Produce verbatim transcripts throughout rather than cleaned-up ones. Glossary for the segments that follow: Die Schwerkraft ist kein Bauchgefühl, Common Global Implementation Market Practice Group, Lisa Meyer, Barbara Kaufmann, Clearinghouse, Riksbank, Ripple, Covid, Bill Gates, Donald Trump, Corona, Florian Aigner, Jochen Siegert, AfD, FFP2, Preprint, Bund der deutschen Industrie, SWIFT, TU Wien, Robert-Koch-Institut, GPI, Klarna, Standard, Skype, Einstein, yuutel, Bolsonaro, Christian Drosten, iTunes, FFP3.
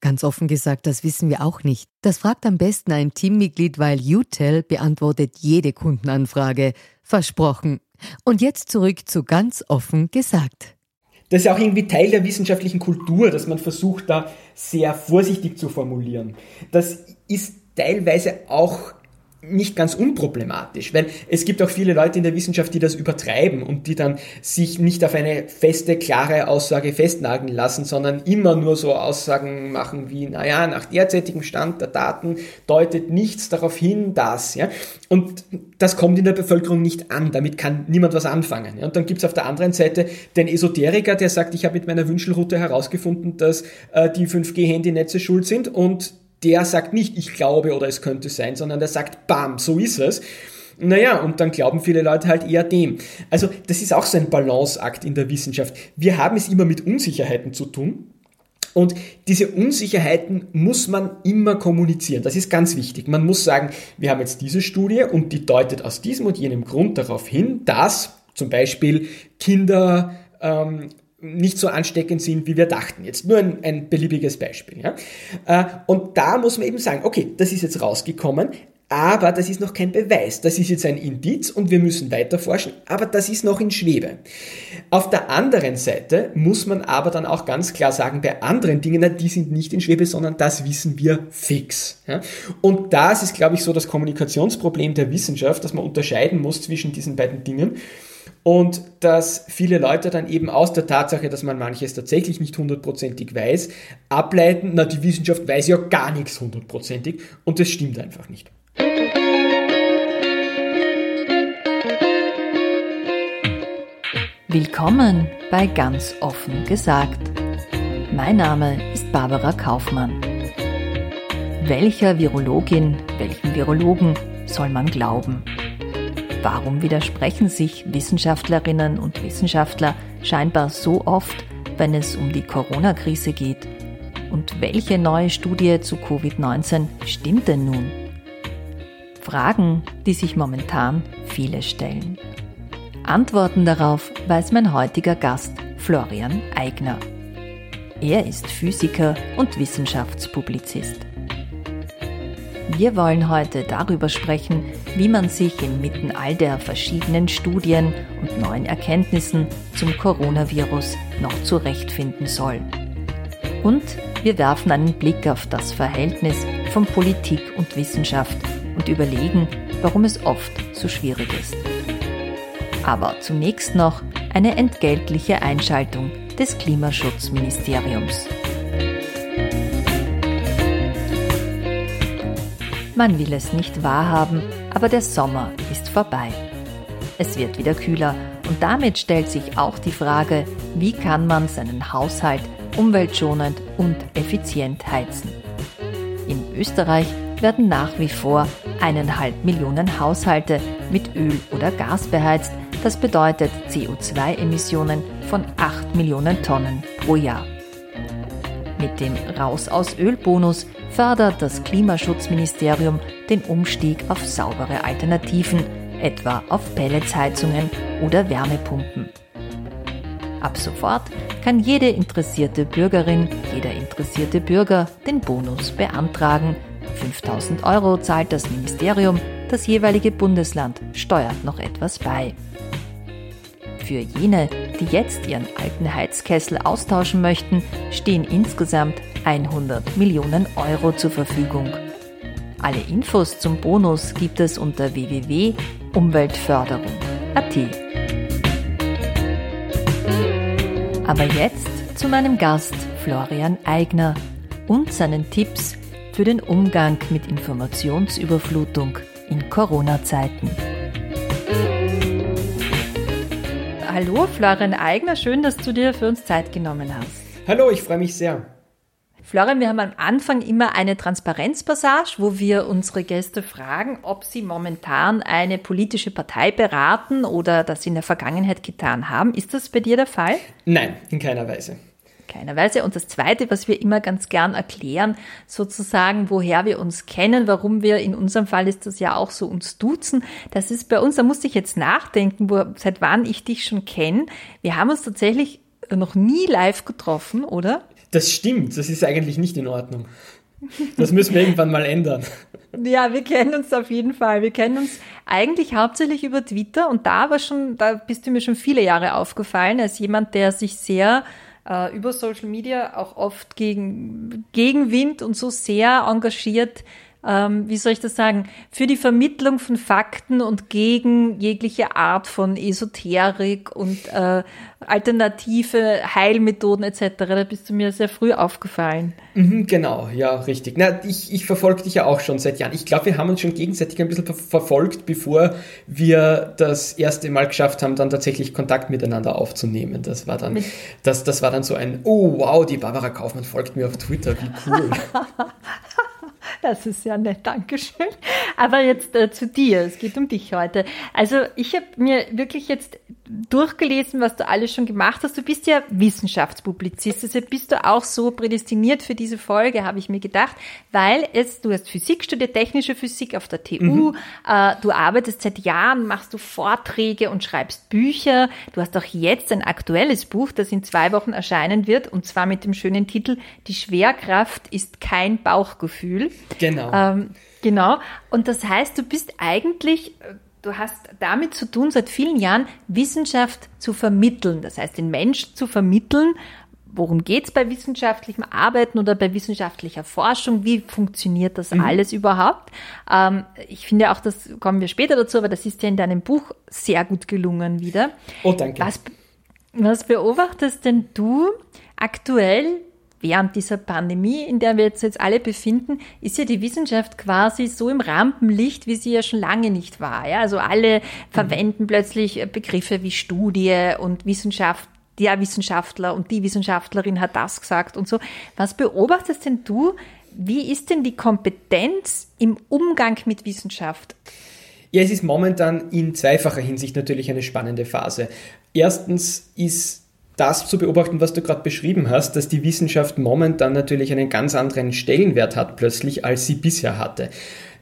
Ganz offen gesagt, das wissen wir auch nicht. Das fragt am besten ein Teammitglied, weil yuutel beantwortet jede Kundenanfrage. Versprochen. Und jetzt zurück zu ganz offen gesagt. Das ist ja auch irgendwie Teil der wissenschaftlichen Kultur, dass man versucht, da sehr vorsichtig zu formulieren. Das ist teilweise auch nicht ganz unproblematisch, weil es gibt auch viele Leute in der Wissenschaft, die das übertreiben und die dann sich nicht auf eine feste, klare Aussage festnageln lassen, sondern immer nur so Aussagen machen wie, naja, nach derzeitigem Stand der Daten deutet nichts darauf hin, dass, ja, und das kommt in der Bevölkerung nicht an, damit kann niemand was anfangen. Ja? Und dann gibt's auf der anderen Seite den Esoteriker, der sagt, ich habe mit meiner Wünschelrute herausgefunden, dass äh, die fünf G Handynetze schuld sind, und der sagt nicht, ich glaube oder es könnte sein, sondern der sagt, bam, so ist es. Naja, und dann glauben viele Leute halt eher dem. Also das ist auch so ein Balanceakt in der Wissenschaft. Wir haben es immer mit Unsicherheiten zu tun. Und diese Unsicherheiten muss man immer kommunizieren. Das ist ganz wichtig. Man muss sagen, wir haben jetzt diese Studie und die deutet aus diesem und jenem Grund darauf hin, dass zum Beispiel Kinder ähm, nicht so ansteckend sind, wie wir dachten. Jetzt nur ein, ein beliebiges Beispiel. Ja? Und da muss man eben sagen, okay, das ist jetzt rausgekommen, aber das ist noch kein Beweis. Das ist jetzt ein Indiz und wir müssen weiter forschen, aber das ist noch in Schwebe. Auf der anderen Seite muss man aber dann auch ganz klar sagen, bei anderen Dingen, na, die sind nicht in Schwebe, sondern das wissen wir fix. Ja? Und das ist, glaube ich, so das Kommunikationsproblem der Wissenschaft, dass man unterscheiden muss zwischen diesen beiden Dingen. Und dass viele Leute dann eben aus der Tatsache, dass man manches tatsächlich nicht hundertprozentig weiß, ableiten, na, die Wissenschaft weiß ja gar nichts hundertprozentig, und das stimmt einfach nicht. Willkommen bei Ganz offen gesagt. Mein Name ist Barbara Kaufmann. Welcher Virologin, welchem Virologen soll man glauben? Warum widersprechen sich Wissenschaftlerinnen und Wissenschaftler scheinbar so oft, wenn es um die Corona-Krise geht? Und welche neue Studie zu Covid neunzehn stimmt denn nun? Fragen, die sich momentan viele stellen. Antworten darauf weiß mein heutiger Gast, Florian Aigner. Er ist Physiker und Wissenschaftspublizist. Wir wollen heute darüber sprechen, wie man sich inmitten all der verschiedenen Studien und neuen Erkenntnissen zum Coronavirus noch zurechtfinden soll. Und wir werfen einen Blick auf das Verhältnis von Politik und Wissenschaft und überlegen, warum es oft so schwierig ist. Aber zunächst noch eine entgeltliche Einschaltung des Klimaschutzministeriums. Man will es nicht wahrhaben, aber der Sommer ist vorbei. Es wird wieder kühler und damit stellt sich auch die Frage, wie kann man seinen Haushalt umweltschonend und effizient heizen? In Österreich werden nach wie vor eineinhalb Millionen Haushalte mit Öl oder Gas beheizt. Das bedeutet C O zwei Emissionen von acht Millionen Tonnen pro Jahr. Mit dem Raus-aus-Öl-Bonus fördert das Klimaschutzministerium den Umstieg auf saubere Alternativen, etwa auf Pelletsheizungen oder Wärmepumpen. Ab sofort kann jede interessierte Bürgerin, jeder interessierte Bürger den Bonus beantragen. fünftausend Euro zahlt das Ministerium, das jeweilige Bundesland steuert noch etwas bei. Für jene, die jetzt ihren alten Heizkessel austauschen möchten, stehen insgesamt hundert Millionen Euro zur Verfügung. Alle Infos zum Bonus gibt es unter w w w punkt umweltförderung punkt a t. Aber jetzt zu meinem Gast Florian Aigner und seinen Tipps für den Umgang mit Informationsüberflutung in Corona-Zeiten. Hallo Florian Aigner, schön, dass du dir für uns Zeit genommen hast. Hallo, ich freue mich sehr. Florian, wir haben am Anfang immer eine Transparenzpassage, wo wir unsere Gäste fragen, ob sie momentan eine politische Partei beraten oder das in der Vergangenheit getan haben. Ist das bei dir der Fall? Nein, in keiner Weise. Keiner Weise. Und das Zweite, was wir immer ganz gern erklären, sozusagen, woher wir uns kennen, warum wir, in unserem Fall ist das ja auch so, uns duzen. Das ist bei uns, da musste ich jetzt nachdenken, wo, seit wann ich dich schon kenne. Wir haben uns tatsächlich noch nie live getroffen, oder? Das stimmt, das ist eigentlich nicht in Ordnung. Das müssen wir irgendwann mal ändern. Ja, wir kennen uns auf jeden Fall. Wir kennen uns eigentlich hauptsächlich über Twitter und da war schon, da bist du mir schon viele Jahre aufgefallen als jemand, der sich sehr äh, über Social Media auch oft gegen Gegenwind und so sehr engagiert, ähm, wie soll ich das sagen, für die Vermittlung von Fakten und gegen jegliche Art von Esoterik und äh, alternative Heilmethoden et cetera. Da bist du mir sehr früh aufgefallen. Mhm, genau, ja, richtig. Na, ich, ich verfolge dich ja auch schon seit Jahren. Ich glaube, wir haben uns schon gegenseitig ein bisschen ver- verfolgt, bevor wir das erste Mal geschafft haben, dann tatsächlich Kontakt miteinander aufzunehmen. Das war dann, das, das war dann so ein, oh wow, die Barbara Kaufmann folgt mir auf Twitter, wie cool. Das ist ja nett, Dankeschön. Aber jetzt äh, zu dir, es geht um dich heute. Also ich habe mir wirklich jetzt durchgelesen, was du alles schon gemacht hast. Du bist ja Wissenschaftspublizist, deshalb bist du auch so prädestiniert für diese Folge, habe ich mir gedacht, weil es, du hast Physik studiert, technische Physik auf der T U, mhm. äh, du arbeitest seit Jahren, machst du Vorträge und schreibst Bücher. Du hast auch jetzt ein aktuelles Buch, das in zwei Wochen erscheinen wird, und zwar mit dem schönen Titel Die Schwerkraft ist kein Bauchgefühl. Genau. Ähm, genau. Und das heißt, du bist eigentlich... Du hast damit zu tun, seit vielen Jahren Wissenschaft zu vermitteln. Das heißt, den Menschen zu vermitteln, worum geht's bei wissenschaftlichem Arbeiten oder bei wissenschaftlicher Forschung? Wie funktioniert das mhm. alles überhaupt? Ähm, ich finde auch, das kommen wir später dazu, aber das ist ja in deinem Buch sehr gut gelungen wieder. Oh, danke. Was, was beobachtest denn du aktuell? Während dieser Pandemie, in der wir uns jetzt alle befinden, ist ja die Wissenschaft quasi so im Rampenlicht, wie sie ja schon lange nicht war. Ja? Also alle mhm. verwenden plötzlich Begriffe wie Studie und Wissenschaft, der Wissenschaftler und die Wissenschaftlerin hat das gesagt und so. Was beobachtest denn du? Wie ist denn die Kompetenz im Umgang mit Wissenschaft? Ja, es ist momentan in zweifacher Hinsicht natürlich eine spannende Phase. Erstens ist das zu beobachten, was du gerade beschrieben hast, dass die Wissenschaft momentan natürlich einen ganz anderen Stellenwert hat plötzlich, als sie bisher hatte.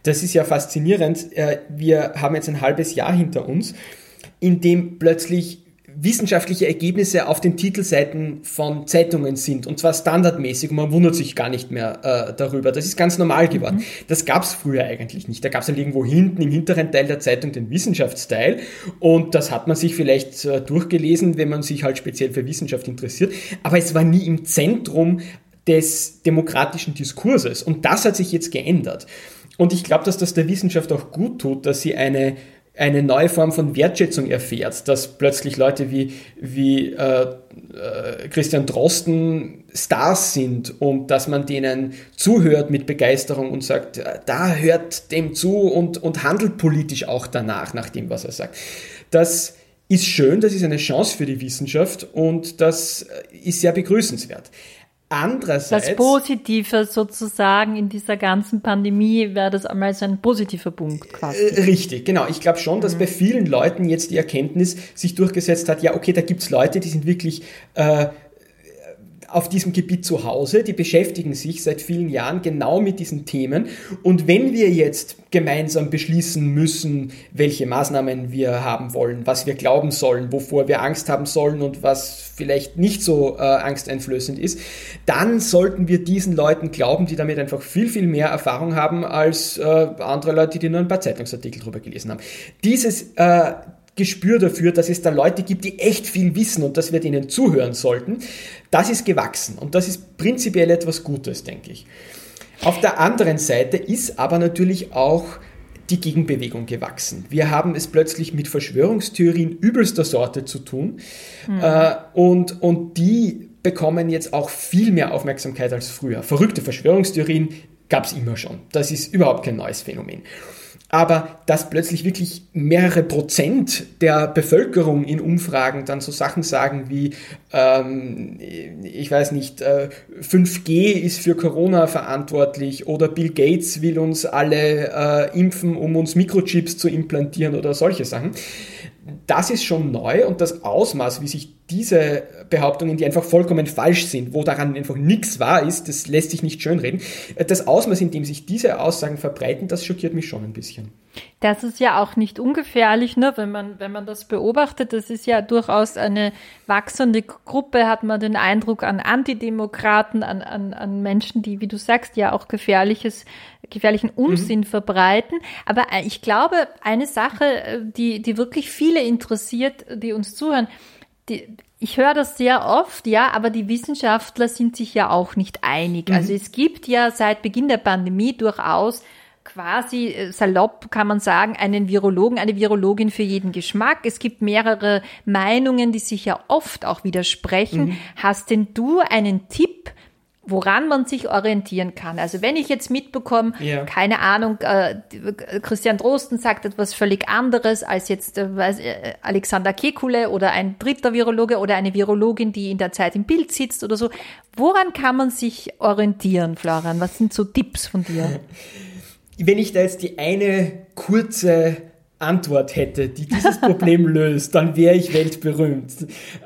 Das ist ja faszinierend. Wir haben jetzt ein halbes Jahr hinter uns, in dem plötzlich wissenschaftliche Ergebnisse auf den Titelseiten von Zeitungen sind, und zwar standardmäßig, und man wundert sich gar nicht mehr äh, darüber. Das ist ganz normal geworden. Mhm. Das gab es früher eigentlich nicht. Da gab es dann irgendwo hinten im hinteren Teil der Zeitung den Wissenschaftsteil, und das hat man sich vielleicht äh, durchgelesen, wenn man sich halt speziell für Wissenschaft interessiert, aber es war nie im Zentrum des demokratischen Diskurses, und das hat sich jetzt geändert. Und ich glaube, dass das der Wissenschaft auch gut tut, dass sie eine eine neue Form von Wertschätzung erfährt, dass plötzlich Leute wie, wie äh, äh, Christian Drosten Stars sind und dass man denen zuhört mit Begeisterung und sagt, äh, da hört dem zu und, und handelt politisch auch danach, nach dem, was er sagt. Das ist schön, das ist eine Chance für die Wissenschaft und das ist sehr begrüßenswert. Andererseits... Das Positive sozusagen in dieser ganzen Pandemie wäre das einmal so ein positiver Punkt quasi. Richtig, genau. Ich glaube schon, dass mhm. bei vielen Leuten jetzt die Erkenntnis sich durchgesetzt hat, ja okay, da gibt's Leute, die sind wirklich äh, auf diesem Gebiet zu Hause, die beschäftigen sich seit vielen Jahren genau mit diesen Themen, und wenn wir jetzt gemeinsam beschließen müssen, welche Maßnahmen wir haben wollen, was wir glauben sollen, wovor wir Angst haben sollen und was vielleicht nicht so äh, angsteinflößend ist, dann sollten wir diesen Leuten glauben, die damit einfach viel, viel mehr Erfahrung haben als äh, andere Leute, die nur ein paar Zeitungsartikel drüber gelesen haben. Dieses äh, Gespür dafür, dass es da Leute gibt, die echt viel wissen und dass wir denen zuhören sollten, das ist gewachsen, und das ist prinzipiell etwas Gutes, denke ich. Auf der anderen Seite ist aber natürlich auch die Gegenbewegung gewachsen. Wir haben es plötzlich mit Verschwörungstheorien übelster Sorte zu tun, mhm. äh, und, und die bekommen jetzt auch viel mehr Aufmerksamkeit als früher. Verrückte Verschwörungstheorien gab es immer schon. Das ist überhaupt kein neues Phänomen. Aber dass plötzlich wirklich mehrere Prozent der Bevölkerung in Umfragen dann so Sachen sagen wie, ähm, ich weiß nicht, äh, fünf G ist für Corona verantwortlich oder Bill Gates will uns alle äh, impfen, um uns Mikrochips zu implantieren oder solche Sachen. Das ist schon neu, und das Ausmaß, wie sich diese Behauptungen, die einfach vollkommen falsch sind, wo daran einfach nichts wahr ist, das lässt sich nicht schönreden, das Ausmaß, in dem sich diese Aussagen verbreiten, das schockiert mich schon ein bisschen. Das ist ja auch nicht ungefährlich, ne? wenn man, wenn man das beobachtet, das ist ja durchaus eine wachsende Gruppe, hat man den Eindruck, an Antidemokraten, an, an, an Menschen, die, wie du sagst, ja auch gefährliches, gefährlichen Unsinn mhm. verbreiten. Aber ich glaube, eine Sache, die, die wirklich viele interessiert, die uns zuhören, die, ich höre das sehr oft, ja, aber die Wissenschaftler sind sich ja auch nicht einig. Mhm. Also es gibt ja seit Beginn der Pandemie durchaus quasi salopp, kann man sagen, einen Virologen, eine Virologin für jeden Geschmack. Es gibt mehrere Meinungen, die sich ja oft auch widersprechen. Mhm. Hast denn du einen Tipp, woran man sich orientieren kann? Also wenn ich jetzt mitbekomme, ja. keine Ahnung, äh, Christian Drosten sagt etwas völlig anderes als jetzt äh, Alexander Kekule oder ein dritter Virologe oder eine Virologin, die in der Zeit im Bild sitzt oder so. Woran kann man sich orientieren, Florian? Was sind so Tipps von dir? Wenn ich da jetzt die eine kurze Antwort hätte, die dieses Problem löst, dann wäre ich weltberühmt.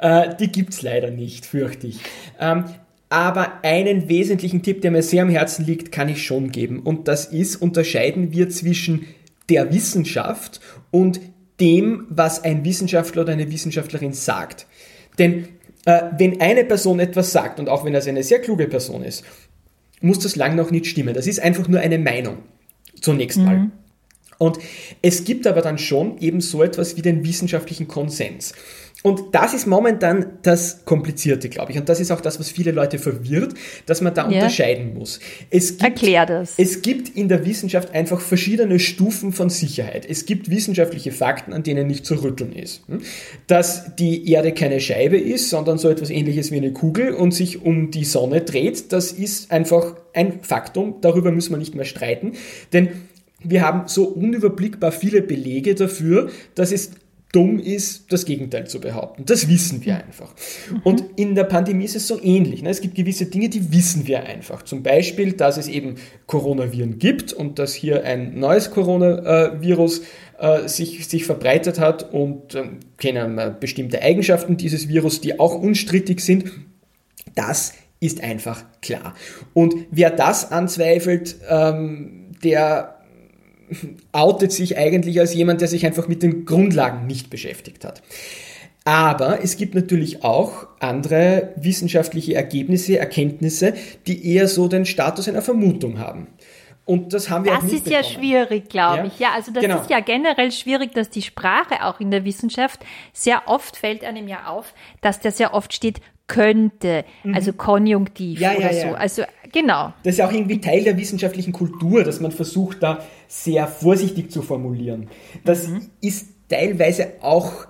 Äh, die gibt's leider nicht, fürchte ich. Ähm, Aber einen wesentlichen Tipp, der mir sehr am Herzen liegt, kann ich schon geben. Und das ist, unterscheiden wir zwischen der Wissenschaft und dem, was ein Wissenschaftler oder eine Wissenschaftlerin sagt. Denn äh, wenn eine Person etwas sagt, und auch wenn das eine sehr kluge Person ist, muss das lang noch nicht stimmen. Das ist einfach nur eine Meinung. Zunächst mal. Mhm. Und es gibt aber dann schon eben so etwas wie den wissenschaftlichen Konsens. Und das ist momentan das Komplizierte, glaube ich. Und das ist auch das, was viele Leute verwirrt, dass man da yeah. unterscheiden muss. Es gibt, Erklär das. Es gibt in der Wissenschaft einfach verschiedene Stufen von Sicherheit. Es gibt wissenschaftliche Fakten, an denen nicht zu rütteln ist. Dass die Erde keine Scheibe ist, sondern so etwas Ähnliches wie eine Kugel und sich um die Sonne dreht, das ist einfach ein Faktum. Darüber müssen wir nicht mehr streiten. Denn wir haben so unüberblickbar viele Belege dafür, dass es dumm ist, das Gegenteil zu behaupten. Das wissen wir einfach. Mhm. Und in der Pandemie ist es so ähnlich. Ne? Es gibt gewisse Dinge, die wissen wir einfach. Zum Beispiel, dass es eben Coronaviren gibt und dass hier ein neues Coronavirus äh, sich, sich verbreitet hat und äh, kennen wir bestimmte Eigenschaften dieses Virus, die auch unstrittig sind. Das ist einfach klar. Und wer das anzweifelt, ähm, der outet sich eigentlich als jemand, der sich einfach mit den Grundlagen nicht beschäftigt hat. Aber es gibt natürlich auch andere wissenschaftliche Ergebnisse, Erkenntnisse, die eher so den Status einer Vermutung haben. Und das haben wir auch mitbekommen. Das ist ja schwierig, glaube ja? ich. Ja, also das genau. ist ja generell schwierig, dass die Sprache auch in der Wissenschaft sehr oft fällt einem ja auf, dass da sehr oft steht könnte, mhm. also Konjunktiv ja, oder ja, ja. so. Also genau. Das ist ja auch irgendwie Teil der wissenschaftlichen Kultur, dass man versucht, da sehr vorsichtig zu formulieren. Das mhm. ist teilweise auch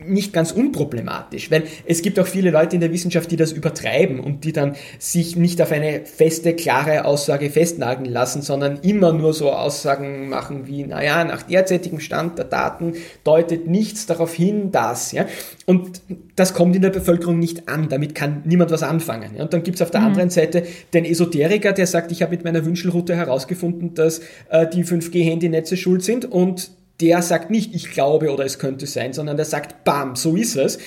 nicht ganz unproblematisch, weil es gibt auch viele Leute in der Wissenschaft, die das übertreiben und die dann sich nicht auf eine feste, klare Aussage festnageln lassen, sondern immer nur so Aussagen machen wie, naja, nach derzeitigem Stand der Daten deutet nichts darauf hin, dass, ja, und das kommt in der Bevölkerung nicht an, damit kann niemand was anfangen. Ja? Und dann gibt's auf der mhm. anderen Seite den Esoteriker, der sagt, ich habe mit meiner Wünschelrute herausgefunden, dass äh, die fünf G Handynetze schuld sind, und der sagt nicht, ich glaube oder es könnte sein, sondern der sagt, bam, so ist es.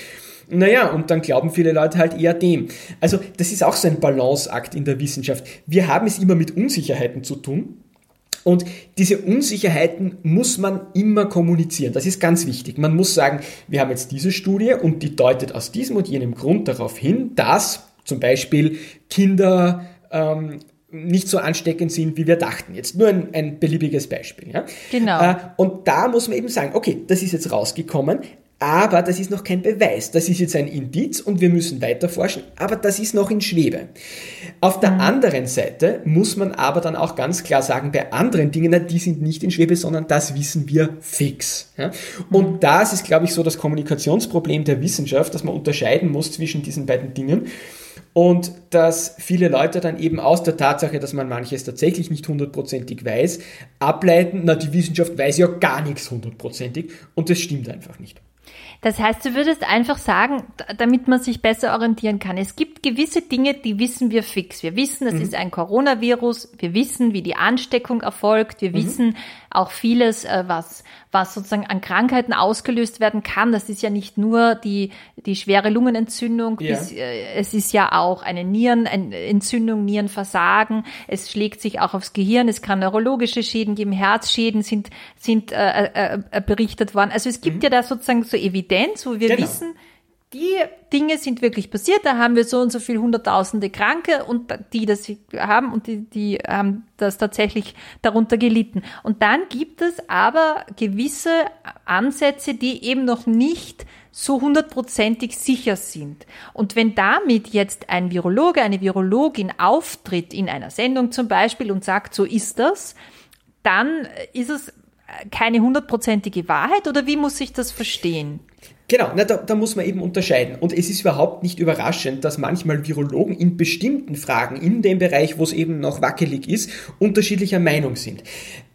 Naja, und dann glauben viele Leute halt eher dem. Also das ist auch so ein Balanceakt in der Wissenschaft. Wir haben es immer mit Unsicherheiten zu tun. Und diese Unsicherheiten muss man immer kommunizieren. Das ist ganz wichtig. Man muss sagen, wir haben jetzt diese Studie und die deutet aus diesem und jenem Grund darauf hin, dass zum Beispiel Kinder ähm, nicht so ansteckend sind, wie wir dachten. Jetzt nur ein, ein beliebiges Beispiel. Ja? Genau. Äh, und da muss man eben sagen, okay, das ist jetzt rausgekommen, Aber das ist noch kein Beweis. Das ist jetzt ein Indiz und wir müssen weiter forschen, aber das ist noch in Schwebe. Auf der anderen Seite muss man aber dann auch ganz klar sagen, bei anderen Dingen, na, die sind nicht in Schwebe, sondern das wissen wir fix. Ja? Und das ist, glaube ich, so das Kommunikationsproblem der Wissenschaft, dass man unterscheiden muss zwischen diesen beiden Dingen. Und dass viele Leute dann eben aus der Tatsache, dass man manches tatsächlich nicht hundertprozentig weiß, ableiten, na, die Wissenschaft weiß ja gar nichts hundertprozentig und das stimmt einfach nicht. Das heißt, du würdest einfach sagen, damit man sich besser orientieren kann, es gibt gewisse Dinge, die wissen wir fix. Wir wissen, es mhm. ist ein Coronavirus, wir wissen, wie die Ansteckung erfolgt, wir mhm. wissen auch vieles, was, was sozusagen an Krankheiten ausgelöst werden kann. Das ist ja nicht nur die, die schwere Lungenentzündung, ja. bis, äh, es ist ja auch eine Nierenentzündung, Nierenversagen, es schlägt sich auch aufs Gehirn, es kann neurologische Schäden geben, Herzschäden sind, sind äh, äh, berichtet worden. Also es gibt mhm. ja da sozusagen so Evidenz, wo wir genau. wissen, die Dinge sind wirklich passiert, da haben wir so und so viele hunderttausende Kranke und die das haben und die, die haben das tatsächlich darunter gelitten. Und dann gibt es aber gewisse Ansätze, die eben noch nicht so hundertprozentig sicher sind. Und wenn damit jetzt ein Virologe, eine Virologin auftritt in einer Sendung zum Beispiel und sagt, so ist das, dann ist es keine hundertprozentige Wahrheit oder wie muss ich das verstehen? Genau, na, da, da muss man eben unterscheiden. Und es ist überhaupt nicht überraschend, dass manchmal Virologen in bestimmten Fragen, in dem Bereich, wo es eben noch wackelig ist, unterschiedlicher Meinung sind.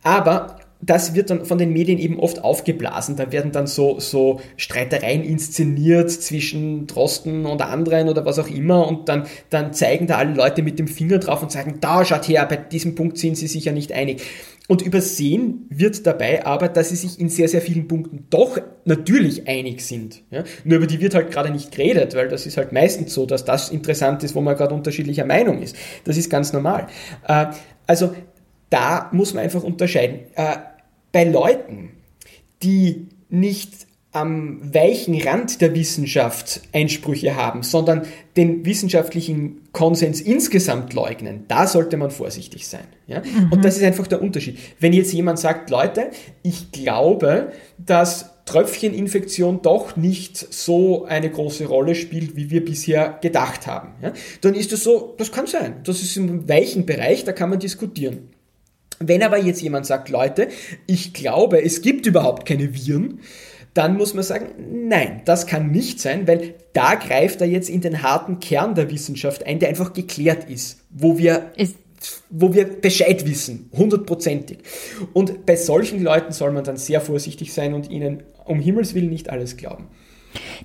Aber das wird dann von den Medien eben oft aufgeblasen. Da werden dann so, so Streitereien inszeniert zwischen Drosten und anderen oder was auch immer. Und dann, dann zeigen da alle Leute mit dem Finger drauf und sagen, da schaut her, bei diesem Punkt sind sie sich ja nicht einig. Und übersehen wird dabei aber, dass sie sich in sehr, sehr vielen Punkten doch natürlich einig sind. Ja? Nur über die wird halt gerade nicht geredet, weil das ist halt meistens so, dass das interessant ist, wo man gerade unterschiedlicher Meinung ist. Das ist ganz normal. Äh, also da muss man einfach unterscheiden. Äh, bei Leuten, die nicht am weichen Rand der Wissenschaft Einsprüche haben, sondern den wissenschaftlichen Konsens insgesamt leugnen, da sollte man vorsichtig sein. Ja? Mhm. Und das ist einfach der Unterschied. Wenn jetzt jemand sagt, Leute, ich glaube, dass Tröpfcheninfektion doch nicht so eine große Rolle spielt, wie wir bisher gedacht haben, ja? Dann ist das so, das kann sein. Das ist im weichen Bereich, da kann man diskutieren. Wenn aber jetzt jemand sagt, Leute, ich glaube, es gibt überhaupt keine Viren, dann muss man sagen, nein, das kann nicht sein, weil da greift er jetzt in den harten Kern der Wissenschaft ein, der einfach geklärt ist, wo wir, ist. Wo wir Bescheid wissen, hundertprozentig. Und bei solchen Leuten soll man dann sehr vorsichtig sein und ihnen um Himmels Willen nicht alles glauben.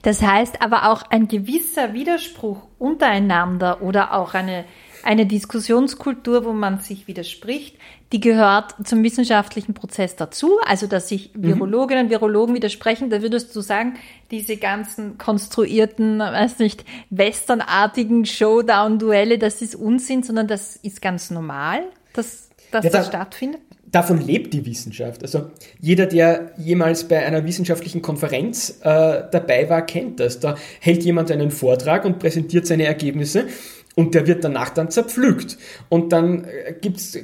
Das heißt aber auch ein gewisser Widerspruch untereinander oder auch eine, eine Diskussionskultur, wo man sich widerspricht, die gehört zum wissenschaftlichen Prozess dazu, also dass sich Virologinnen und Virologen widersprechen, da würdest du sagen, diese ganzen konstruierten, weiß nicht, westernartigen Showdown-Duelle, das ist Unsinn, sondern das ist ganz normal, dass, dass ja, das, das stattfindet. Davon lebt die Wissenschaft. Also jeder, der jemals bei einer wissenschaftlichen Konferenz äh, dabei war, kennt das. Da hält jemand einen Vortrag und präsentiert seine Ergebnisse. Und der wird danach dann zerpflückt. Und dann gibt's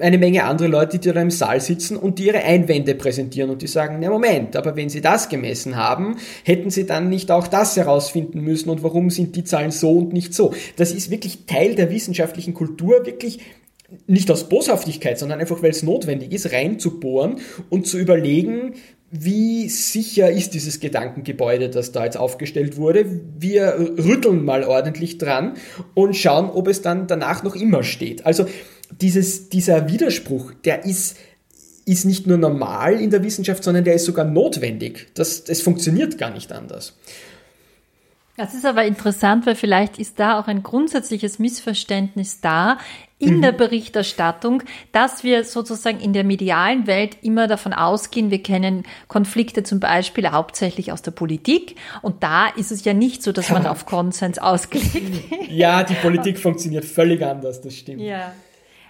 eine Menge andere Leute, die da im Saal sitzen und die ihre Einwände präsentieren und die sagen, na Moment, aber wenn Sie das gemessen haben, hätten Sie dann nicht auch das herausfinden müssen und warum sind die Zahlen so und nicht so? Das ist wirklich Teil der wissenschaftlichen Kultur, wirklich nicht aus Boshaftigkeit, sondern einfach, weil es notwendig ist, reinzubohren und zu überlegen, wie sicher ist dieses Gedankengebäude, das da jetzt aufgestellt wurde? Wir rütteln mal ordentlich dran und schauen, ob es dann danach noch immer steht. Also dieses, dieser Widerspruch, der ist, ist nicht nur normal in der Wissenschaft, sondern der ist sogar notwendig. Das, das funktioniert gar nicht anders. Das ist aber interessant, weil vielleicht ist da auch ein grundsätzliches Missverständnis da, in der Berichterstattung, dass wir sozusagen in der medialen Welt immer davon ausgehen, wir kennen Konflikte zum Beispiel hauptsächlich aus der Politik und da ist es ja nicht so, dass man auf Konsens ausgelegt ist. Ja, die Politik funktioniert völlig anders, das stimmt. Ja.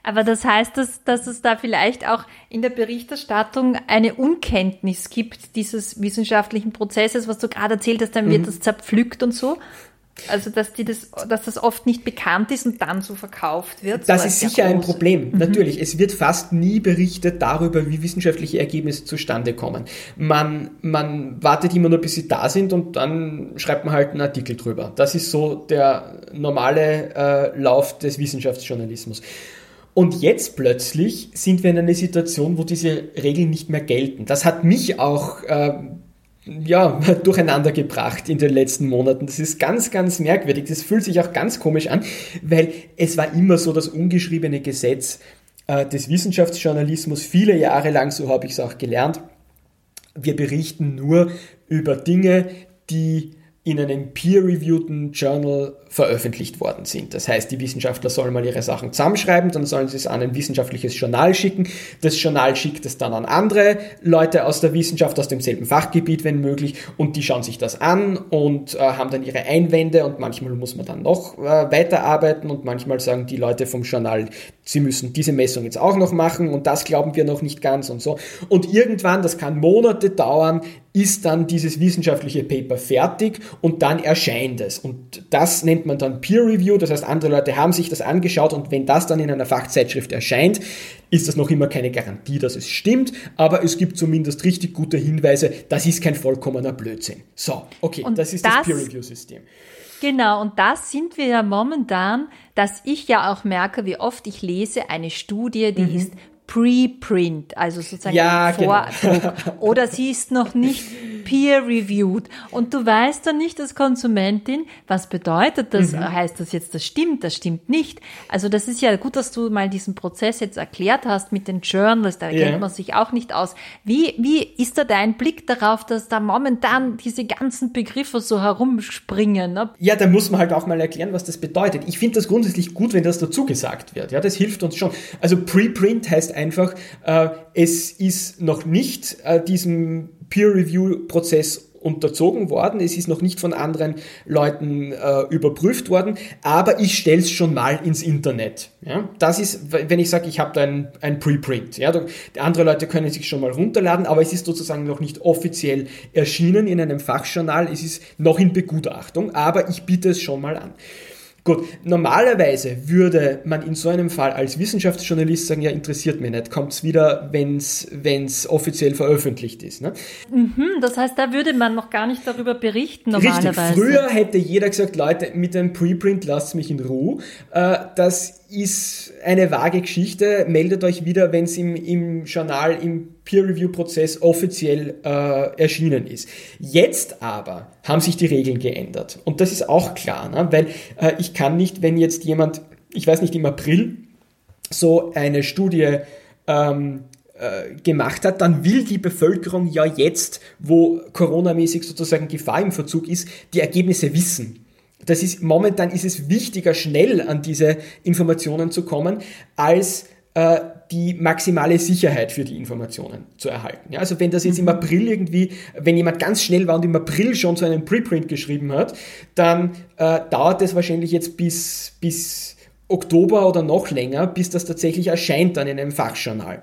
Aber das heißt, dass, dass es da vielleicht auch in der Berichterstattung eine Unkenntnis gibt dieses wissenschaftlichen Prozesses, was du gerade erzählt hast, dann wird mhm. das zerpflückt und so. Also dass, die das, dass das oft nicht bekannt ist und dann so verkauft wird. Das so ist sicher ein Problem, mhm. natürlich. Es wird fast nie berichtet darüber, wie wissenschaftliche Ergebnisse zustande kommen. Man, man wartet immer nur, bis sie da sind und dann schreibt man halt einen Artikel drüber. Das ist so der normale äh, Lauf des Wissenschaftsjournalismus. Und jetzt plötzlich sind wir in einer Situation, wo diese Regeln nicht mehr gelten. Das hat mich auch äh, ja, durcheinander gebracht in den letzten Monaten. Das ist ganz, ganz merkwürdig. Das fühlt sich auch ganz komisch an, weil es war immer so das ungeschriebene Gesetz äh, des Wissenschaftsjournalismus. Viele Jahre lang, so habe ich es auch gelernt, wir berichten nur über Dinge, die in einem peer-reviewten Journal veröffentlicht worden sind. Das heißt, die Wissenschaftler sollen mal ihre Sachen zusammenschreiben, dann sollen sie es an ein wissenschaftliches Journal schicken. Das Journal schickt es dann an andere Leute aus der Wissenschaft, aus demselben Fachgebiet, wenn möglich, und die schauen sich das an und äh, haben dann ihre Einwände und manchmal muss man dann noch äh, weiterarbeiten und manchmal sagen die Leute vom Journal, sie müssen diese Messung jetzt auch noch machen und das glauben wir noch nicht ganz und so. Und irgendwann, das kann Monate dauern, ist dann dieses wissenschaftliche Paper fertig und dann erscheint es. Und das nennt man dann Peer Review, das heißt, andere Leute haben sich das angeschaut und wenn das dann in einer Fachzeitschrift erscheint, ist das noch immer keine Garantie, dass es stimmt, aber es gibt zumindest richtig gute Hinweise, das ist kein vollkommener Blödsinn. So, okay, und das ist das, das Peer Review System. Genau, und das sind wir ja momentan, dass ich ja auch merke, wie oft ich lese eine Studie, die mhm. ist Preprint, also sozusagen ja, Vordruck. Genau. Oder sie ist noch nicht peer-reviewed. Und du weißt dann nicht als Konsumentin, was bedeutet das? Mhm. Heißt das jetzt, das stimmt, das stimmt nicht? Also das ist ja gut, dass du mal diesen Prozess jetzt erklärt hast mit den Journals, da kennt ja. man sich auch nicht aus. Wie, wie ist da dein Blick darauf, dass da momentan diese ganzen Begriffe so herumspringen? Ne? Ja, da muss man halt auch mal erklären, was das bedeutet. Ich finde das grundsätzlich gut, wenn das dazu gesagt wird. Ja, das hilft uns schon. Also Preprint heißt einfach, äh, es ist noch nicht äh, diesem Peer-Review-Prozess unterzogen worden, es ist noch nicht von anderen Leuten äh, überprüft worden, aber ich stelle es schon mal ins Internet. Ja? Das ist, wenn ich sage, ich habe da ein, ein Preprint. Ja? Andere Leute können es sich schon mal runterladen, aber es ist sozusagen noch nicht offiziell erschienen in einem Fachjournal, es ist noch in Begutachtung, aber ich biete es schon mal an. Gut, normalerweise würde man in so einem Fall als Wissenschaftsjournalist sagen, ja, interessiert mich nicht, kommt's wieder, wenn's, wenn's offiziell veröffentlicht ist, ne? Mhm, das heißt, da würde man noch gar nicht darüber berichten, normalerweise. Richtig, früher hätte jeder gesagt, Leute, mit einem Preprint lasst mich in Ruhe, äh, das ist eine vage Geschichte, meldet euch wieder, wenn's im, im Journal, im Peer-Review-Prozess offiziell äh, erschienen ist. Jetzt aber haben sich die Regeln geändert. Und das ist auch klar, ne? Weil äh, ich kann nicht, wenn jetzt jemand, ich weiß nicht, im April so eine Studie ähm, äh, gemacht hat, dann will die Bevölkerung ja jetzt, wo coronamäßig sozusagen Gefahr im Verzug ist, die Ergebnisse wissen. Das ist, momentan ist es wichtiger, schnell an diese Informationen zu kommen, als äh, die maximale Sicherheit für die Informationen zu erhalten. Ja, also wenn das jetzt im April irgendwie, wenn jemand ganz schnell war und im April schon so einen Preprint geschrieben hat, dann äh, dauert das wahrscheinlich jetzt bis, bis Oktober oder noch länger, bis das tatsächlich erscheint dann in einem Fachjournal.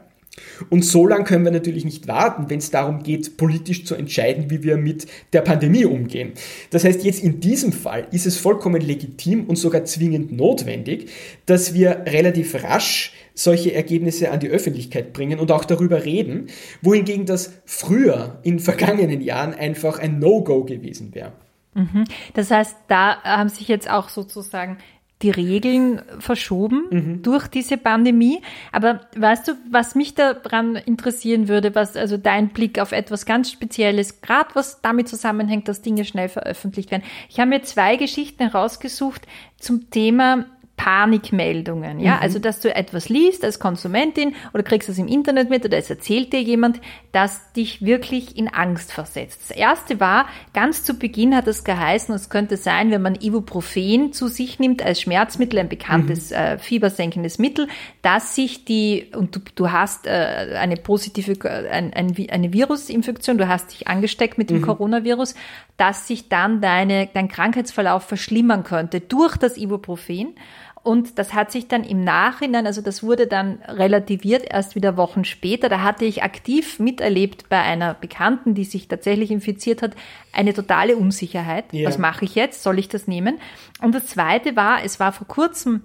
Und so lange können wir natürlich nicht warten, wenn es darum geht, politisch zu entscheiden, wie wir mit der Pandemie umgehen. Das heißt, jetzt in diesem Fall ist es vollkommen legitim und sogar zwingend notwendig, dass wir relativ rasch solche Ergebnisse an die Öffentlichkeit bringen und auch darüber reden, wohingegen das früher in vergangenen Jahren einfach ein No-Go gewesen wäre. Mhm. Das heißt, da haben sich jetzt auch sozusagen die Regeln verschoben mhm. durch diese Pandemie. Aber weißt du, was mich daran interessieren würde, was also dein Blick auf etwas ganz Spezielles, gerade was damit zusammenhängt, dass Dinge schnell veröffentlicht werden. Ich habe mir zwei Geschichten herausgesucht zum Thema Panikmeldungen, ja, mhm. also dass du etwas liest als Konsumentin oder kriegst es im Internet mit oder es erzählt dir jemand, das dich wirklich in Angst versetzt. Das erste war, ganz zu Beginn hat es geheißen, es könnte sein, wenn man Ibuprofen zu sich nimmt als Schmerzmittel, ein bekanntes mhm. äh, fiebersenkendes Mittel, dass sich die, und du, du hast äh, eine positive, äh, ein, ein, eine Virusinfektion, du hast dich angesteckt mit dem mhm. Coronavirus, dass sich dann deine, dein Krankheitsverlauf verschlimmern könnte durch das Ibuprofen. Und das hat sich dann im Nachhinein, also das wurde dann relativiert erst wieder Wochen später, da hatte ich aktiv miterlebt bei einer Bekannten, die sich tatsächlich infiziert hat, eine totale Unsicherheit. Yeah. Was mache ich jetzt? Soll ich das nehmen? Und das Zweite war, es war vor kurzem,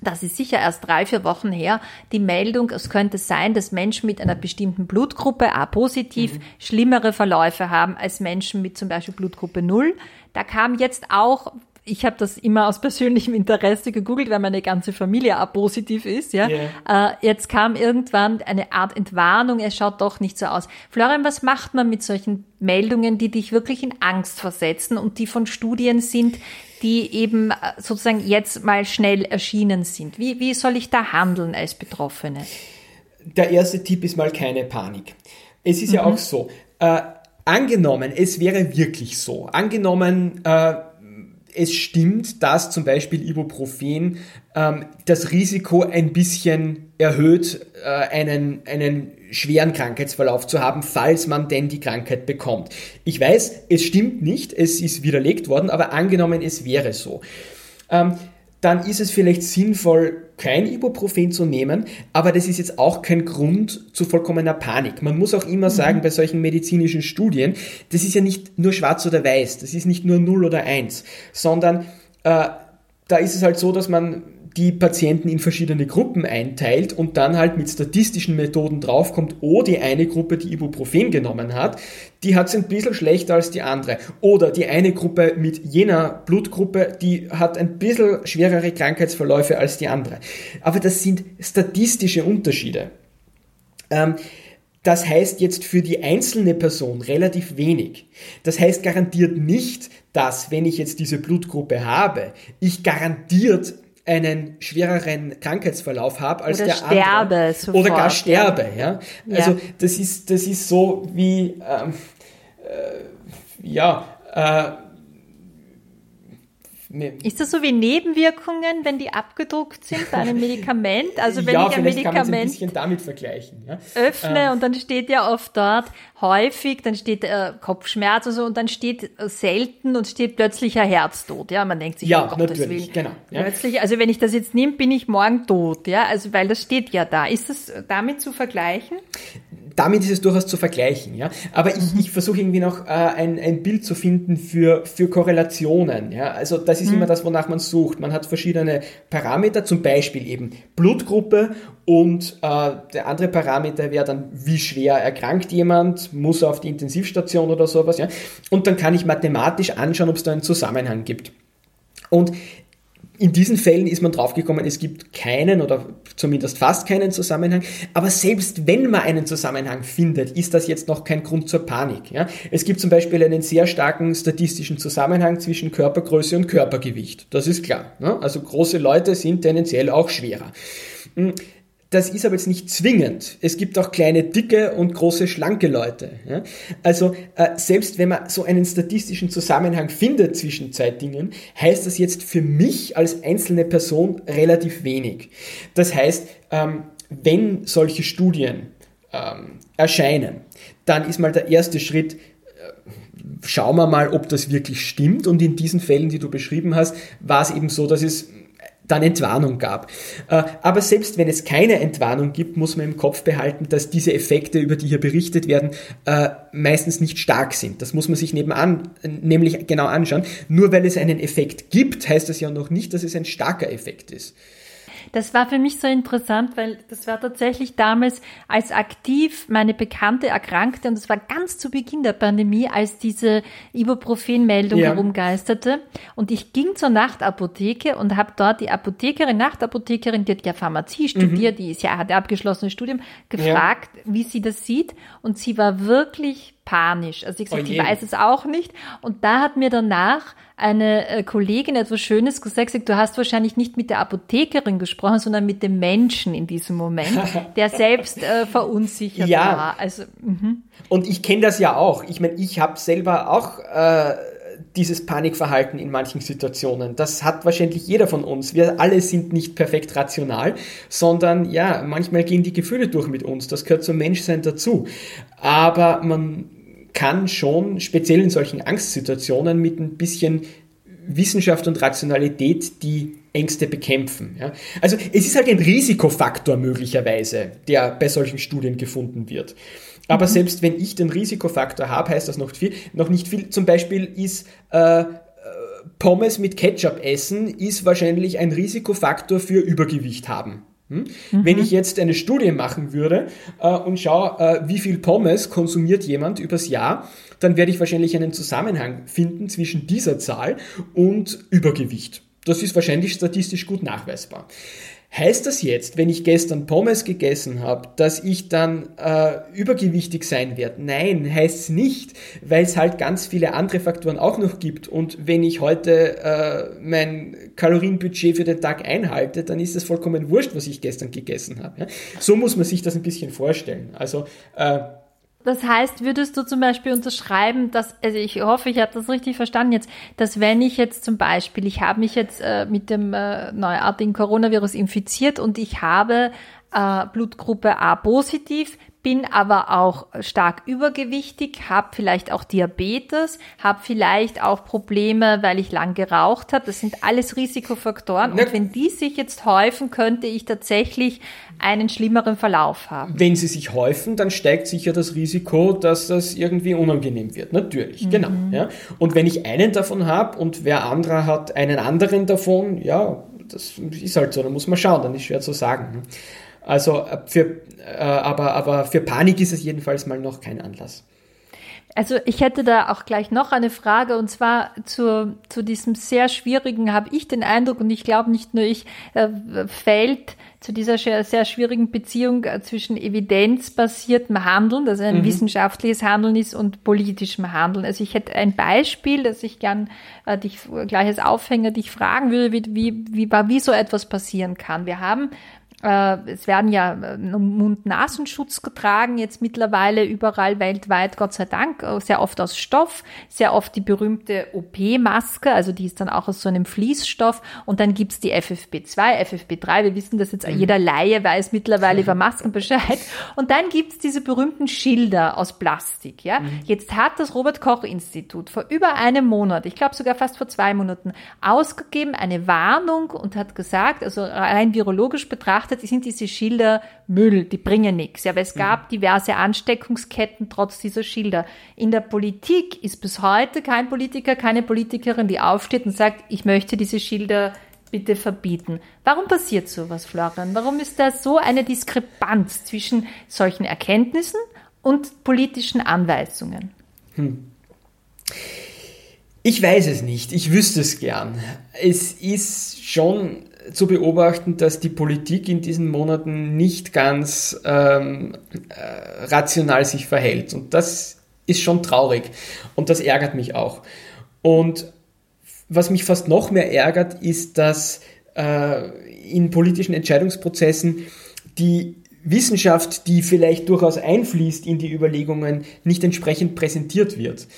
das ist sicher erst drei, vier Wochen her, die Meldung, es könnte sein, dass Menschen mit einer bestimmten Blutgruppe, A positiv, mhm. schlimmere Verläufe haben als Menschen mit zum Beispiel Blutgruppe null. Da kam jetzt auch... Ich habe das immer aus persönlichem Interesse gegoogelt, weil meine ganze Familie A positiv ist. Ja, yeah. äh, jetzt kam irgendwann eine Art Entwarnung, es schaut doch nicht so aus. Florian, was macht man mit solchen Meldungen, die dich wirklich in Angst versetzen und die von Studien sind, die eben sozusagen jetzt mal schnell erschienen sind? Wie, wie soll ich da handeln als Betroffene? Der erste Tipp ist mal keine Panik. Es ist mhm. ja auch so, äh, angenommen, es wäre wirklich so, angenommen... Äh, Es stimmt, dass zum Beispiel Ibuprofen ähm, das Risiko ein bisschen erhöht, äh, einen, einen schweren Krankheitsverlauf zu haben, falls man denn die Krankheit bekommt. Ich weiß, es stimmt nicht, es ist widerlegt worden, aber angenommen, es wäre so. Ähm, dann ist es vielleicht sinnvoll, kein Ibuprofen zu nehmen, aber das ist jetzt auch kein Grund zu vollkommener Panik. Man muss auch immer sagen, bei solchen medizinischen Studien, das ist ja nicht nur schwarz oder weiß, das ist nicht nur null oder eins, sondern äh, da ist es halt so, dass man die Patienten in verschiedene Gruppen einteilt und dann halt mit statistischen Methoden draufkommt, oh, die eine Gruppe, die Ibuprofen genommen hat, die hat es ein bisschen schlechter als die andere. Oder die eine Gruppe mit jener Blutgruppe, die hat ein bisschen schwerere Krankheitsverläufe als die andere. Aber das sind statistische Unterschiede. Ähm, das heißt jetzt für die einzelne Person relativ wenig. Das heißt garantiert nicht, dass, wenn ich jetzt diese Blutgruppe habe, ich garantiert einen schwereren Krankheitsverlauf habe als oder der sterbe andere. Sofort, oder gar sterbe. Ja. ja. Also das ist, das ist so wie, ähm, äh, ja. Äh, ne. Ist das so wie Nebenwirkungen, wenn die abgedruckt sind bei einem Medikament? Also wenn ja, ich ein Medikament kann man es ein bisschen damit vergleichen, ja? öffne ähm. und dann steht ja oft dort häufig, dann steht äh, Kopfschmerz und so und dann steht äh, selten und steht plötzlicher Herztod. Ja, man denkt sich, ja, oh Gottes Willen. Genau, ja. Plötzlich, also wenn ich das jetzt nehme, bin ich morgen tot, ja, also weil das steht ja da. Ist das damit zu vergleichen? Damit ist es durchaus zu vergleichen, ja. Aber ich, ich versuche irgendwie noch äh, ein, ein Bild zu finden für, für Korrelationen, ja. Also das ist mhm. immer das, wonach man sucht. Man hat verschiedene Parameter, zum Beispiel eben Blutgruppe und äh, der andere Parameter wäre dann, wie schwer erkrankt jemand, muss er auf die Intensivstation oder sowas, ja. Und dann kann ich mathematisch anschauen, ob es da einen Zusammenhang gibt. Und in diesen Fällen ist man draufgekommen, es gibt keinen oder zumindest fast keinen Zusammenhang. Aber selbst wenn man einen Zusammenhang findet, ist das jetzt noch kein Grund zur Panik. Ja? Es gibt zum Beispiel einen sehr starken statistischen Zusammenhang zwischen Körpergröße und Körpergewicht. Das ist klar. Ne? Also große Leute sind tendenziell auch schwerer. Das ist aber jetzt nicht zwingend. Es gibt auch kleine, dicke und große, schlanke Leute. Ja? Also äh, selbst wenn man so einen statistischen Zusammenhang findet zwischen zwei Dingen, heißt das jetzt für mich als einzelne Person relativ wenig. Das heißt, ähm, wenn solche Studien ähm, erscheinen, dann ist mal der erste Schritt, äh, schauen wir mal, ob das wirklich stimmt. Und in diesen Fällen, die du beschrieben hast, war es eben so, dass es dann Entwarnung gab. Aber selbst wenn es keine Entwarnung gibt, muss man im Kopf behalten, dass diese Effekte, über die hier berichtet werden, meistens nicht stark sind. Das muss man sich nebenan, nämlich genau anschauen. Nur weil es einen Effekt gibt, heißt das ja noch nicht, dass es ein starker Effekt ist. Das war für mich so interessant, weil das war tatsächlich damals, als aktiv meine Bekannte erkrankte, und das war ganz zu Beginn der Pandemie, als diese Ibuprofen-Meldung ja. herumgeisterte. Und ich ging zur Nachtapotheke und habe dort die Apothekerin, Nachtapothekerin, die hat ja Pharmazie studiert, mhm. die ist ja, hat abgeschlossenes Studium, gefragt, ja. wie sie das sieht. Und sie war wirklich panisch. Also ich, gesagt, ich weiß es auch nicht. Und da hat mir danach eine Kollegin etwas Schönes gesagt, sagt, du hast wahrscheinlich nicht mit der Apothekerin gesprochen, sondern mit dem Menschen in diesem Moment, der selbst äh, verunsichert ja. war. Also, mhm. Und ich kenne das ja auch. Ich meine, ich habe selber auch äh, dieses Panikverhalten in manchen Situationen. Das hat wahrscheinlich jeder von uns. Wir alle sind nicht perfekt rational, sondern ja, manchmal gehen die Gefühle durch mit uns. Das gehört zum Menschsein dazu. Aber man kann schon speziell in solchen Angstsituationen mit ein bisschen Wissenschaft und Rationalität die Ängste bekämpfen. Ja? Also es ist halt ein Risikofaktor möglicherweise, der bei solchen Studien gefunden wird. Aber mhm. selbst wenn ich den Risikofaktor habe, heißt das noch viel, noch nicht viel. Zum Beispiel ist äh, Pommes mit Ketchup essen, ist wahrscheinlich ein Risikofaktor für Übergewicht haben. Hm? Mhm. Wenn ich jetzt eine Studie machen würde äh, und schaue, äh, wie viel Pommes konsumiert jemand übers Jahr, dann werde ich wahrscheinlich einen Zusammenhang finden zwischen dieser Zahl und Übergewicht. Das ist wahrscheinlich statistisch gut nachweisbar. Heißt das jetzt, wenn ich gestern Pommes gegessen habe, dass ich dann äh, übergewichtig sein werde? Nein, heißt es nicht, weil es halt ganz viele andere Faktoren auch noch gibt. Und wenn ich heute äh, mein Kalorienbudget für den Tag einhalte, dann ist es vollkommen wurscht, was ich gestern gegessen habe. Ja? So muss man sich das ein bisschen vorstellen. Also äh, das heißt, würdest du zum Beispiel unterschreiben, dass, also ich hoffe, ich habe das richtig verstanden jetzt, dass wenn ich jetzt zum Beispiel, ich habe mich jetzt äh, mit dem äh, neuartigen Coronavirus infiziert und ich habe äh, Blutgruppe A positiv, bin aber auch stark übergewichtig, habe vielleicht auch Diabetes, habe vielleicht auch Probleme, weil ich lang geraucht habe. Das sind alles Risikofaktoren. Na, und wenn die sich jetzt häufen, könnte ich tatsächlich einen schlimmeren Verlauf haben. Wenn sie sich häufen, dann steigt sicher das Risiko, dass das irgendwie unangenehm wird. Natürlich, mhm. genau. Ja. Und wenn ich einen davon habe und wer anderer hat einen anderen davon, ja, das ist halt so, da muss man schauen, dann ist schwer zu sagen. Also für, äh, aber, aber für Panik ist es jedenfalls mal noch kein Anlass. Also ich hätte da auch gleich noch eine Frage, und zwar zu, zu diesem sehr schwierigen, habe ich den Eindruck, und ich glaube nicht nur ich, äh, fällt zu dieser sehr schwierigen Beziehung zwischen evidenzbasiertem Handeln, das ein mhm. wissenschaftliches Handeln ist, und politischem Handeln. Also ich hätte ein Beispiel, das ich gern äh, dich gleich als Aufhänger dich fragen würde, wie, wie, wie, wie so etwas passieren kann. Wir haben Es werden ja Mund-Nasen-Schutz getragen, jetzt mittlerweile überall weltweit, Gott sei Dank, sehr oft aus Stoff, sehr oft die berühmte O P-Maske, also die ist dann auch aus so einem Fließstoff, und dann gibt's die F F P zwei, F F P drei, wir wissen das jetzt, jeder Laie weiß mittlerweile über Masken Bescheid, und dann gibt's diese berühmten Schilder aus Plastik. Ja? Jetzt hat das Robert-Koch-Institut vor über einem Monat, ich glaube sogar fast vor zwei Monaten, ausgegeben eine Warnung und hat gesagt, also rein virologisch betrachtet, sind diese Schilder Müll, die bringen nichts. Ja, aber es gab diverse Ansteckungsketten trotz dieser Schilder. In der Politik ist bis heute kein Politiker, keine Politikerin, die aufsteht und sagt, ich möchte diese Schilder bitte verbieten. Warum passiert sowas, Florian? Warum ist da so eine Diskrepanz zwischen solchen Erkenntnissen und politischen Anweisungen? Hm. Ich weiß es nicht. Ich wüsste es gern. Es ist schon zu beobachten, dass die Politik in diesen Monaten nicht ganz ähm, äh, rational sich verhält. Und das ist schon traurig. Und das ärgert mich auch. Und was mich fast noch mehr ärgert, ist, dass äh, in politischen Entscheidungsprozessen die Wissenschaft, die vielleicht durchaus einfließt in die Überlegungen, nicht entsprechend präsentiert wird.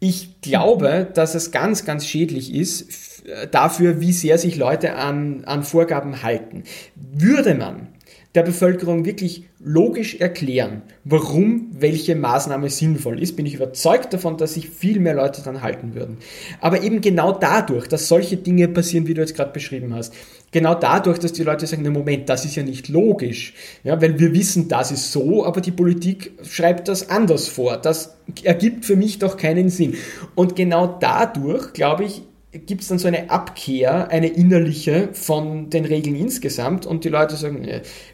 Ich glaube, dass es ganz, ganz schädlich ist dafür, wie sehr sich Leute an, an Vorgaben halten. Würde man der Bevölkerung wirklich logisch erklären, warum welche Maßnahme sinnvoll ist, bin ich überzeugt davon, dass sich viel mehr Leute daran halten würden. Aber eben genau dadurch, dass solche Dinge passieren, wie du jetzt gerade beschrieben hast, genau dadurch, dass die Leute sagen, na Moment, das ist ja nicht logisch, ja, weil wir wissen, das ist so, aber die Politik schreibt das anders vor. Das ergibt für mich doch keinen Sinn. Und genau dadurch, glaube ich, gibt es dann so eine Abkehr, eine innerliche von den Regeln insgesamt, und die Leute sagen,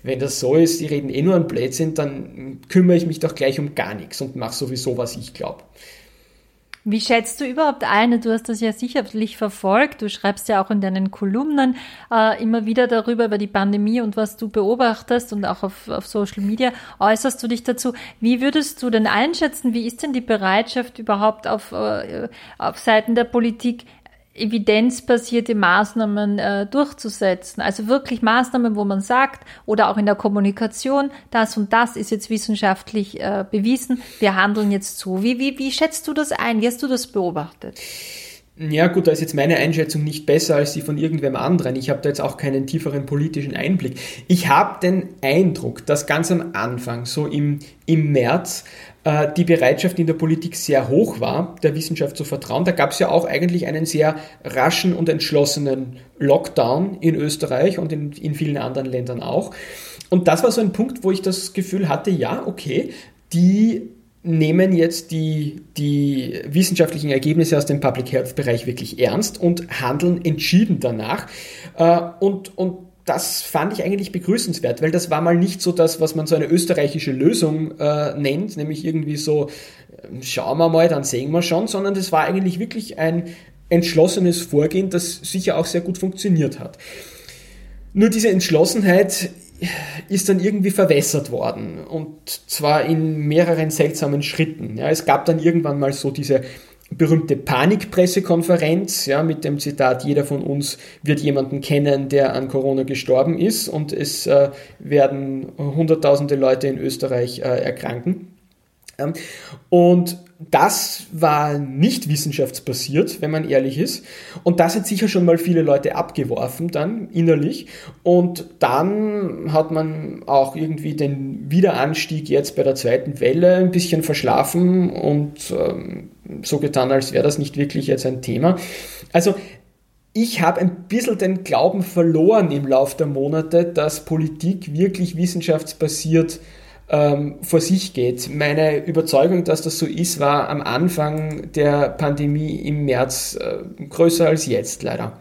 wenn das so ist, die reden eh nur an Blödsinn, dann kümmere ich mich doch gleich um gar nichts und mache sowieso, was ich glaube. Wie schätzt du überhaupt ein? Du hast das ja sicherlich verfolgt, du schreibst ja auch in deinen Kolumnen äh, immer wieder darüber, über die Pandemie und was du beobachtest, und auch auf, auf Social Media äußerst du dich dazu. Wie würdest du denn einschätzen, wie ist denn die Bereitschaft überhaupt auf, äh, auf Seiten der Politik, evidenzbasierte Maßnahmen äh, durchzusetzen, also wirklich Maßnahmen, wo man sagt, oder auch in der Kommunikation, das und das ist jetzt wissenschaftlich äh, bewiesen, wir handeln jetzt so. Wie, wie, wie schätzt du das ein? Wie hast du das beobachtet? Ja gut, da ist jetzt meine Einschätzung nicht besser als die von irgendwem anderen. Ich habe da jetzt auch keinen tieferen politischen Einblick. Ich habe den Eindruck, dass ganz am Anfang, so im, im März, die Bereitschaft in der Politik sehr hoch war, der Wissenschaft zu vertrauen. Da gab es ja auch eigentlich einen sehr raschen und entschlossenen Lockdown in Österreich und in, in vielen anderen Ländern auch. Und das war so ein Punkt, wo ich das Gefühl hatte, ja, okay, die nehmen jetzt die, die wissenschaftlichen Ergebnisse aus dem Public Health-Bereich wirklich ernst und handeln entschieden danach. Und, und das fand ich eigentlich begrüßenswert, weil das war mal nicht so das, was man so eine österreichische Lösung äh, nennt, nämlich irgendwie so, schauen wir mal, dann sehen wir schon, sondern das war eigentlich wirklich ein entschlossenes Vorgehen, das sicher auch sehr gut funktioniert hat. Nur diese Entschlossenheit ist dann irgendwie verwässert worden und zwar in mehreren seltsamen Schritten. Ja, es gab dann irgendwann mal so diese berühmte Panikpressekonferenz, ja, mit dem Zitat, jeder von uns wird jemanden kennen, der an Corona gestorben ist und es äh, werden hunderttausende Leute in Österreich äh, erkranken. Ähm, und das war nicht wissenschaftsbasiert, wenn man ehrlich ist. Und das hat sicher schon mal viele Leute abgeworfen dann innerlich. Und dann hat man auch irgendwie den Wiederanstieg jetzt bei der zweiten Welle ein bisschen verschlafen und ähm, so getan, als wäre das nicht wirklich jetzt ein Thema. Also ich habe ein bisschen den Glauben verloren im Laufe der Monate, dass Politik wirklich wissenschaftsbasiert vor sich geht. Meine Überzeugung, dass das so ist, war am Anfang der Pandemie im März äh, größer als jetzt leider.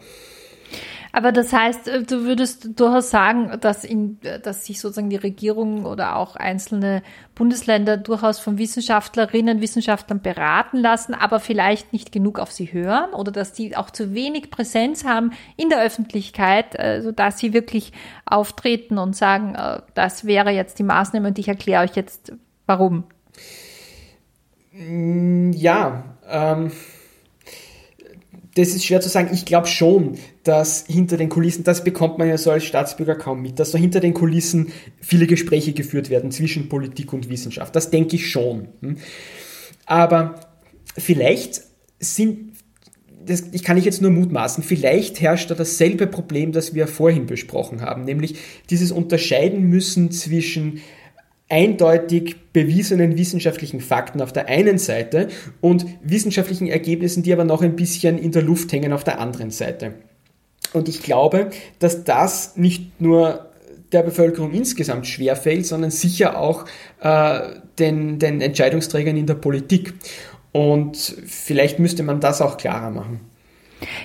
Aber das heißt, du würdest durchaus sagen, dass, in, dass sich sozusagen die Regierung oder auch einzelne Bundesländer durchaus von Wissenschaftlerinnen, Wissenschaftlern beraten lassen, aber vielleicht nicht genug auf sie hören oder dass die auch zu wenig Präsenz haben in der Öffentlichkeit, sodass sie wirklich auftreten und sagen, das wäre jetzt die Maßnahme und ich erkläre euch jetzt, warum. Ja, ähm das ist schwer zu sagen. Ich glaube schon, dass hinter den Kulissen, das bekommt man ja so als Staatsbürger kaum mit, dass so hinter den Kulissen viele Gespräche geführt werden zwischen Politik und Wissenschaft. Das denke ich schon. Aber vielleicht sind, das ich kann ich jetzt nur mutmaßen, vielleicht herrscht da dasselbe Problem, das wir vorhin besprochen haben, nämlich dieses Unterscheiden müssen zwischen eindeutig bewiesenen wissenschaftlichen Fakten auf der einen Seite und wissenschaftlichen Ergebnissen, die aber noch ein bisschen in der Luft hängen auf der anderen Seite. Und ich glaube, dass das nicht nur der Bevölkerung insgesamt schwerfällt, sondern sicher auch äh, den, den Entscheidungsträgern in der Politik. Und vielleicht müsste man das auch klarer machen.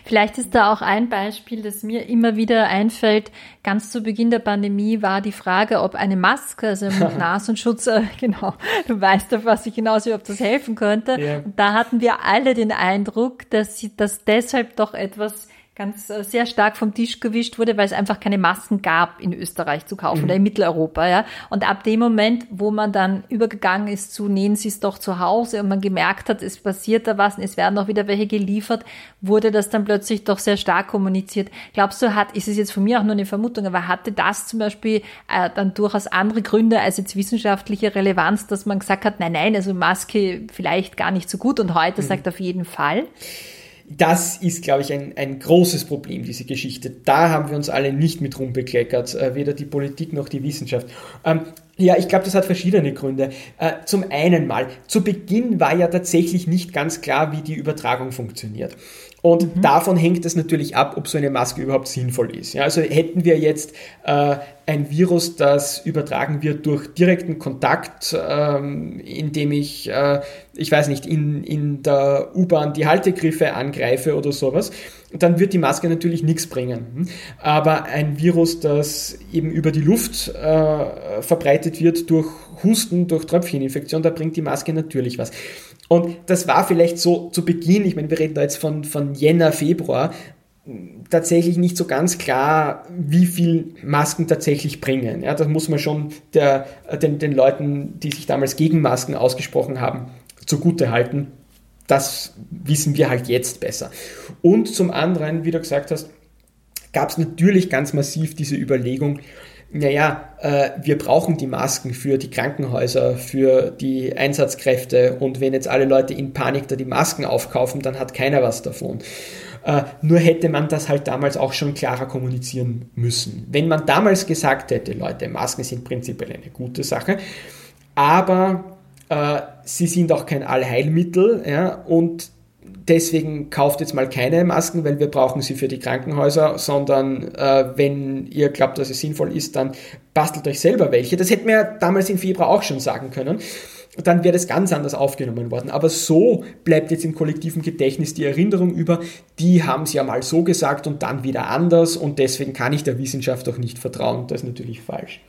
Vielleicht ist da auch ein Beispiel, das mir immer wieder einfällt. Ganz zu Beginn der Pandemie war die Frage, ob eine Maske, also mit Nasenschutz, äh, genau, du weißt auf was ich hinaus, ob das helfen könnte. Yeah. Und da hatten wir alle den Eindruck, dass sie das deshalb doch etwas ganz äh, sehr stark vom Tisch gewischt wurde, weil es einfach keine Masken gab in Österreich zu kaufen, mhm. oder in Mitteleuropa, ja. Und ab dem Moment, wo man dann übergegangen ist zu nähen Sie es doch zu Hause und man gemerkt hat, es passiert da was und es werden auch wieder welche geliefert, wurde das dann plötzlich doch sehr stark kommuniziert. Glaubst du, hat, ist es jetzt von mir auch nur eine Vermutung, aber hatte das zum Beispiel äh, dann durchaus andere Gründe als jetzt wissenschaftliche Relevanz, dass man gesagt hat, nein, nein, also Maske vielleicht gar nicht so gut und heute mhm. sagt auf jeden Fall? Das ist, glaube ich, ein, ein großes Problem, diese Geschichte. Da haben wir uns alle nicht mit rumbekleckert, weder die Politik noch die Wissenschaft. Ähm, ja, ich glaube, das hat verschiedene Gründe. Äh, zum einen mal, zu Beginn war ja tatsächlich nicht ganz klar, wie die Übertragung funktioniert. Und mhm. davon hängt es natürlich ab, ob so eine Maske überhaupt sinnvoll ist. Ja, also hätten wir jetzt äh, ein Virus, das übertragen wird durch direkten Kontakt, ähm, indem ich, äh, ich weiß nicht, in, in der U-Bahn die Haltegriffe angreife oder sowas, dann wird die Maske natürlich nichts bringen. Aber ein Virus, das eben über die Luft äh, verbreitet wird durch Husten, durch Tröpfcheninfektion, da bringt die Maske natürlich was. Und das war vielleicht so zu Beginn, ich meine, wir reden da jetzt von, von Jänner, Februar, tatsächlich nicht so ganz klar, wie viel Masken tatsächlich bringen. Ja, das muss man schon der, den, den Leuten, die sich damals gegen Masken ausgesprochen haben, zugute halten. Das wissen wir halt jetzt besser. Und zum anderen, wie du gesagt hast, gab es natürlich ganz massiv diese Überlegung, naja, äh, wir brauchen die Masken für die Krankenhäuser, für die Einsatzkräfte und wenn jetzt alle Leute in Panik da die Masken aufkaufen, dann hat keiner was davon. Äh, nur hätte man das halt damals auch schon klarer kommunizieren müssen. Wenn man damals gesagt hätte, Leute, Masken sind prinzipiell eine gute Sache, aber äh, sie sind auch kein Allheilmittel, ja, und deswegen kauft jetzt mal keine Masken, weil wir brauchen sie für die Krankenhäuser, sondern äh, wenn ihr glaubt, dass es sinnvoll ist, dann bastelt euch selber welche. Das hätten wir ja damals in Februar auch schon sagen können. Dann wäre das ganz anders aufgenommen worden. Aber so bleibt jetzt im kollektiven Gedächtnis die Erinnerung über, die haben es ja mal so gesagt und dann wieder anders und deswegen kann ich der Wissenschaft auch nicht vertrauen. Das ist natürlich falsch.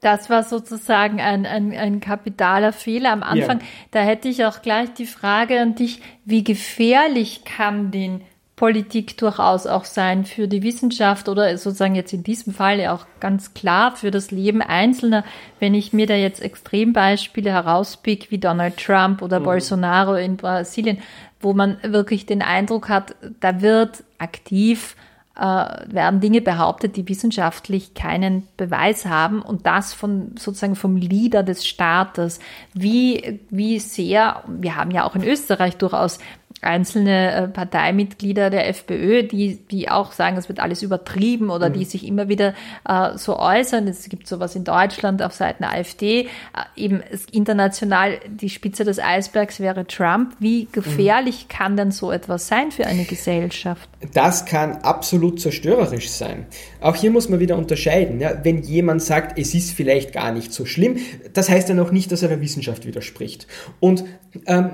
Das war sozusagen ein, ein, ein kapitaler Fehler am Anfang. Ja. Da hätte ich auch gleich die Frage an dich, wie gefährlich kann denn Politik durchaus auch sein für die Wissenschaft oder sozusagen jetzt in diesem Fall ja auch ganz klar für das Leben Einzelner, wenn ich mir da jetzt Extrembeispiele herauspicke wie Donald Trump oder mhm. Bolsonaro in Brasilien, wo man wirklich den Eindruck hat, da wird aktiv werden Dinge behauptet, die wissenschaftlich keinen Beweis haben und das von sozusagen vom Leader des Staates. Wie, wie sehr, wir haben ja auch in Österreich durchaus einzelne Parteimitglieder der FPÖ, die, die auch sagen, es wird alles übertrieben oder mhm. die sich immer wieder äh, so äußern. Es gibt sowas in Deutschland auf Seiten der AfD. Äh, eben international die Spitze des Eisbergs wäre Trump. Wie gefährlich mhm. kann denn so etwas sein für eine Gesellschaft? Das kann absolut zerstörerisch sein. Auch hier muss man wieder unterscheiden. Ja? Wenn jemand sagt, es ist vielleicht gar nicht so schlimm, das heißt ja noch nicht, dass er der Wissenschaft widerspricht. Und ähm,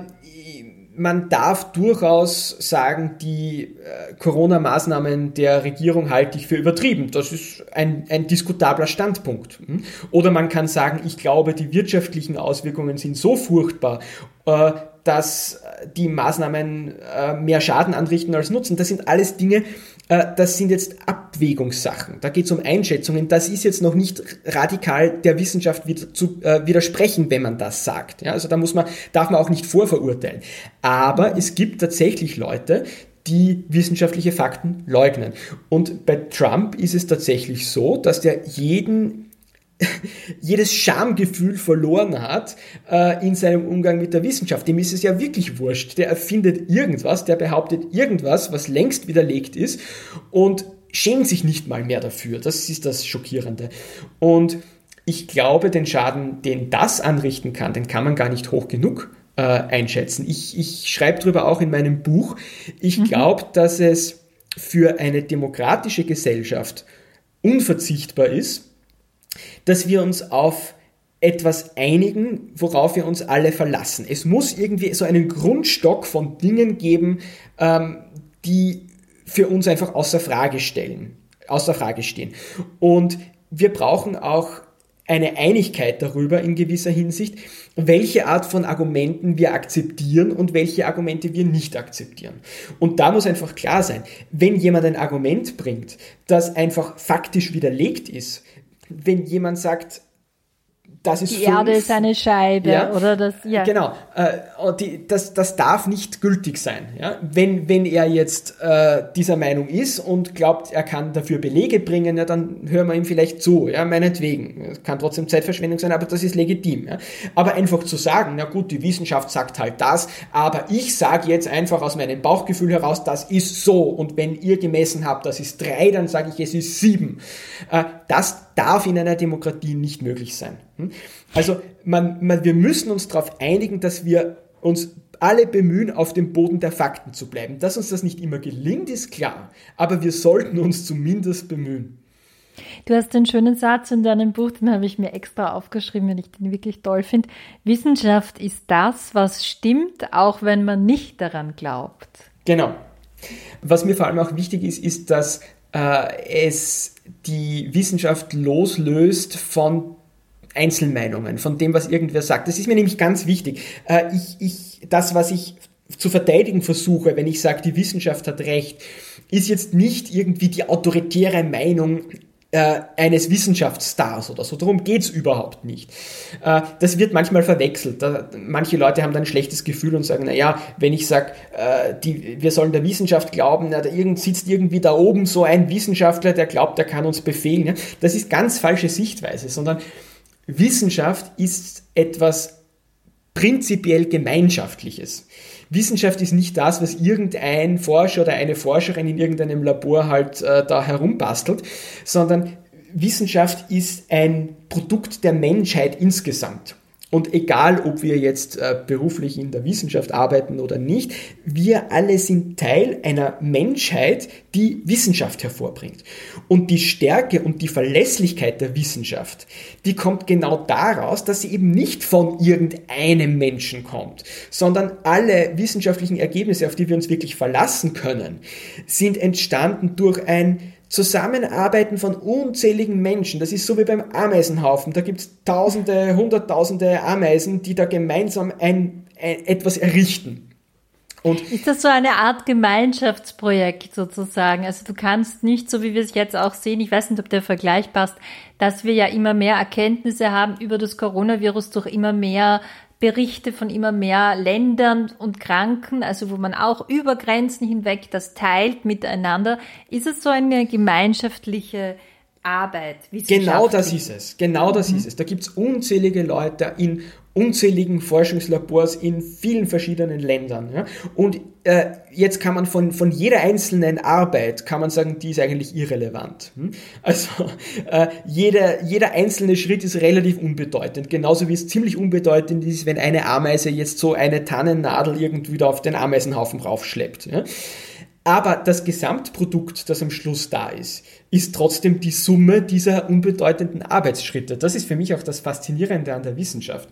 man darf durchaus sagen, die äh, Corona-Maßnahmen der Regierung halte ich für übertrieben. Das ist ein, ein diskutabler Standpunkt. Hm? Oder man kann sagen, ich glaube, die wirtschaftlichen Auswirkungen sind so furchtbar, äh, dass die Maßnahmen äh, mehr Schaden anrichten als Nutzen. Das sind alles Dinge, äh, das sind jetzt Abwägungssachen. Da geht es um Einschätzungen. Das ist jetzt noch nicht radikal der Wissenschaft wid- zu äh, widersprechen, wenn man das sagt. Ja, also da muss man, darf man auch nicht vorverurteilen. Aber es gibt tatsächlich Leute, die wissenschaftliche Fakten leugnen. Und bei Trump ist es tatsächlich so, dass der jeden jedes Schamgefühl verloren hat äh, in seinem Umgang mit der Wissenschaft. Dem ist es ja wirklich wurscht. Der erfindet irgendwas, der behauptet irgendwas, was längst widerlegt ist und schämt sich nicht mal mehr dafür. Das ist das Schockierende. Und ich glaube, den Schaden, den das anrichten kann, den kann man gar nicht hoch genug äh, einschätzen. Ich, ich schreibe darüber auch in meinem Buch. Ich mhm. glaube, dass es für eine demokratische Gesellschaft unverzichtbar ist, dass wir uns auf etwas einigen, worauf wir uns alle verlassen. Es muss irgendwie so einen Grundstock von Dingen geben, ähm, die für uns einfach außer Frage stellen, außer Frage stehen. Und wir brauchen auch eine Einigkeit darüber in gewisser Hinsicht, welche Art von Argumenten wir akzeptieren und welche Argumente wir nicht akzeptieren. Und da muss einfach klar sein, wenn jemand ein Argument bringt, das einfach faktisch widerlegt ist, wenn jemand sagt, das ist die fünf, Erde ist eine Scheibe, ja, oder das, ja. Genau, äh, die, das, das darf nicht gültig sein. Ja? Wenn, wenn er jetzt äh, dieser Meinung ist und glaubt, er kann dafür Belege bringen, ja, dann hören wir ihm vielleicht zu, ja, meinetwegen. Es kann trotzdem Zeitverschwendung sein, aber das ist legitim. Ja? Aber einfach zu sagen, na gut, die Wissenschaft sagt halt das, aber ich sage jetzt einfach aus meinem Bauchgefühl heraus, das ist so. Und wenn ihr gemessen habt, das ist drei, dann sage ich, es ist sieben. Äh, das darf in einer Demokratie nicht möglich sein. Also man, man, wir müssen uns darauf einigen, dass wir uns alle bemühen, auf dem Boden der Fakten zu bleiben. Dass uns das nicht immer gelingt, ist klar, aber wir sollten uns zumindest bemühen. Du hast einen schönen Satz in deinem Buch, den habe ich mir extra aufgeschrieben, weil ich den wirklich toll finde. Wissenschaft ist das, was stimmt, auch wenn man nicht daran glaubt. Genau. Was mir vor allem auch wichtig ist, ist, dass äh, es die Wissenschaft loslöst von Einzelmeinungen, von dem, was irgendwer sagt. Das ist mir nämlich ganz wichtig. Ich, ich, das, was ich zu verteidigen versuche, wenn ich sage, die Wissenschaft hat recht, ist jetzt nicht irgendwie die autoritäre Meinung äh, eines Wissenschaftsstars oder so. Darum geht's überhaupt nicht. Äh, das wird manchmal verwechselt. Da, manche Leute haben dann ein schlechtes Gefühl und sagen, naja, wenn ich sage, äh, die, wir sollen der Wissenschaft glauben, na, da irgend, sitzt irgendwie da oben so ein Wissenschaftler, der glaubt, der kann uns befehlen. Ja? Das ist ganz falsche Sichtweise, sondern Wissenschaft ist etwas prinzipiell Gemeinschaftliches. Wissenschaft ist nicht das, was irgendein Forscher oder eine Forscherin in irgendeinem Labor halt äh, da herumbastelt, sondern Wissenschaft ist ein Produkt der Menschheit insgesamt. Und egal, ob wir jetzt äh, beruflich in der Wissenschaft arbeiten oder nicht, wir alle sind Teil einer Menschheit, die Wissenschaft hervorbringt. Und die Stärke und die Verlässlichkeit der Wissenschaft, die kommt genau daraus, dass sie eben nicht von irgendeinem Menschen kommt, sondern alle wissenschaftlichen Ergebnisse, auf die wir uns wirklich verlassen können, sind entstanden durch ein Zusammenarbeiten von unzähligen Menschen. Das ist so wie beim Ameisenhaufen. Da gibt es Tausende, Hunderttausende Ameisen, die da gemeinsam ein, ein, etwas errichten. Und ist das so eine Art Gemeinschaftsprojekt sozusagen? Also du kannst nicht, so wie wir es jetzt auch sehen, ich weiß nicht, ob der Vergleich passt, dass wir ja immer mehr Erkenntnisse haben über das Coronavirus durch immer mehr Berichte von immer mehr Ländern und Kranken, also wo man auch über Grenzen hinweg das teilt miteinander. Ist es so eine gemeinschaftliche Arbeit? Genau das ist es. Genau das mhm. ist es. Da gibt es unzählige Leute in unzähligen Forschungslabors in vielen verschiedenen Ländern. Ja? Und äh, jetzt kann man von, von jeder einzelnen Arbeit, kann man sagen, die ist eigentlich irrelevant. Hm? Also äh, jeder, jeder einzelne Schritt ist relativ unbedeutend. Genauso wie es ziemlich unbedeutend ist, wenn eine Ameise jetzt so eine Tannennadel irgendwie da auf den Ameisenhaufen raufschleppt. Ja? Aber das Gesamtprodukt, das am Schluss da ist, ist trotzdem die Summe dieser unbedeutenden Arbeitsschritte. Das ist für mich auch das Faszinierende an der Wissenschaft.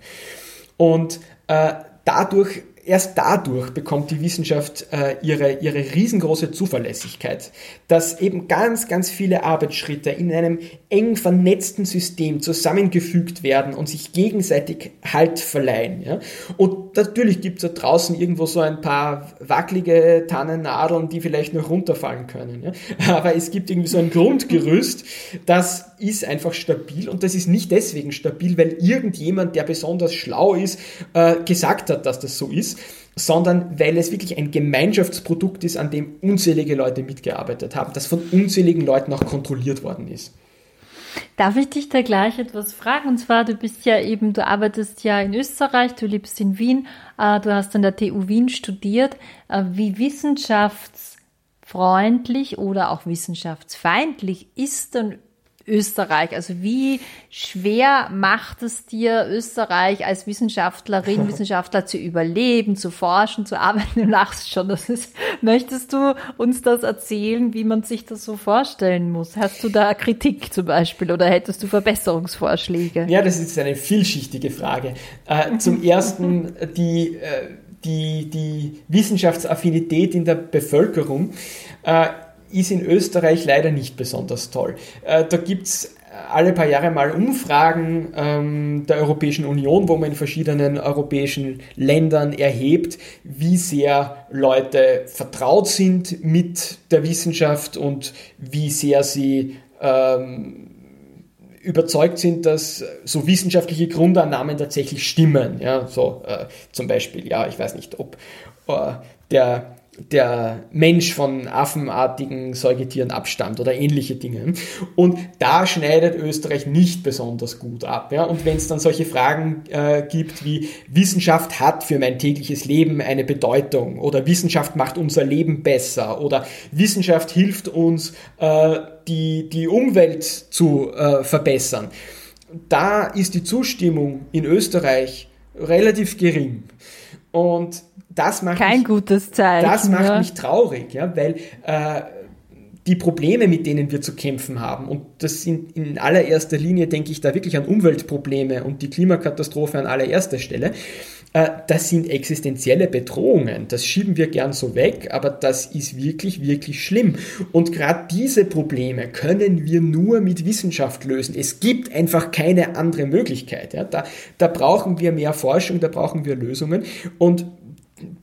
Und äh, dadurch, erst dadurch bekommt die Wissenschaft äh, ihre, ihre riesengroße Zuverlässigkeit, dass eben ganz, ganz viele Arbeitsschritte in einem eng vernetzten System zusammengefügt werden und sich gegenseitig Halt verleihen. Ja? Und natürlich gibt es da draußen irgendwo so ein paar wackelige Tannennadeln, die vielleicht noch runterfallen können. Ja? Aber es gibt irgendwie so ein Grundgerüst, das ist einfach stabil, und das ist nicht deswegen stabil, weil irgendjemand, der besonders schlau ist, äh, gesagt hat, dass das so ist, sondern weil es wirklich ein Gemeinschaftsprodukt ist, an dem unzählige Leute mitgearbeitet haben, das von unzähligen Leuten auch kontrolliert worden ist. Darf ich dich da gleich etwas fragen? Und zwar, du bist ja eben, du arbeitest ja in Österreich, du lebst in Wien, du hast an der T U Wien studiert. Wie wissenschaftsfreundlich oder auch wissenschaftsfeindlich ist denn Österreich? Also wie schwer macht es dir, Österreich als Wissenschaftlerin, Wissenschaftler zu überleben, zu forschen, zu arbeiten? Du lachst schon. Das ist, möchtest du uns das erzählen, wie man sich das so vorstellen muss? Hast du da Kritik zum Beispiel oder hättest du Verbesserungsvorschläge? Ja, das ist eine vielschichtige Frage. Äh, zum Ersten die, äh, die, die Wissenschaftsaffinität in der Bevölkerung. Äh, ist in Österreich leider nicht besonders toll. Da gibt es alle paar Jahre mal Umfragen der Europäischen Union, wo man in verschiedenen europäischen Ländern erhebt, wie sehr Leute vertraut sind mit der Wissenschaft und wie sehr sie ähm, überzeugt sind, dass so wissenschaftliche Grundannahmen tatsächlich stimmen. Ja, so äh, zum Beispiel, ja, ich weiß nicht, ob äh, der der Mensch von affenartigen Säugetieren abstammt oder ähnliche Dinge. Und da schneidet Österreich nicht besonders gut ab. Ja? Und wenn es dann solche Fragen äh, gibt wie Wissenschaft hat für mein tägliches Leben eine Bedeutung oder Wissenschaft macht unser Leben besser oder Wissenschaft hilft uns, äh, die, die Umwelt zu äh, verbessern, da ist die Zustimmung in Österreich relativ gering. Und das macht kein mich, gutes Zeichen. Das macht ja. mich traurig, ja, weil äh, die Probleme, mit denen wir zu kämpfen haben, und das sind in allererster Linie, denke ich, da wirklich an Umweltprobleme und die Klimakatastrophe an allererster Stelle, äh, das sind existenzielle Bedrohungen. Das schieben wir gern so weg, aber das ist wirklich, wirklich schlimm. Und gerade diese Probleme können wir nur mit Wissenschaft lösen. Es gibt einfach keine andere Möglichkeit. Ja. Da, da brauchen wir mehr Forschung, da brauchen wir Lösungen, und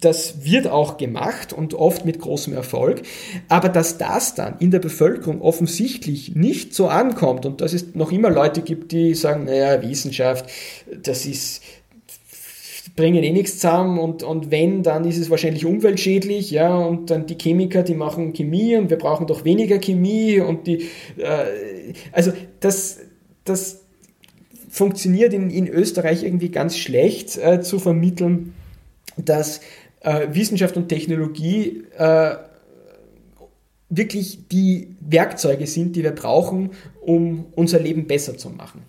das wird auch gemacht und oft mit großem Erfolg, aber dass das dann in der Bevölkerung offensichtlich nicht so ankommt und dass es noch immer Leute gibt, die sagen, naja, Wissenschaft, das ist, bringen eh nichts zusammen, und, und wenn, dann ist es wahrscheinlich umweltschädlich, ja, und dann die Chemiker, die machen Chemie und wir brauchen doch weniger Chemie und die, äh, also das, das funktioniert in, in Österreich irgendwie ganz schlecht äh, zu vermitteln, dass äh, Wissenschaft und Technologie äh, wirklich die Werkzeuge sind, die wir brauchen, um unser Leben besser zu machen.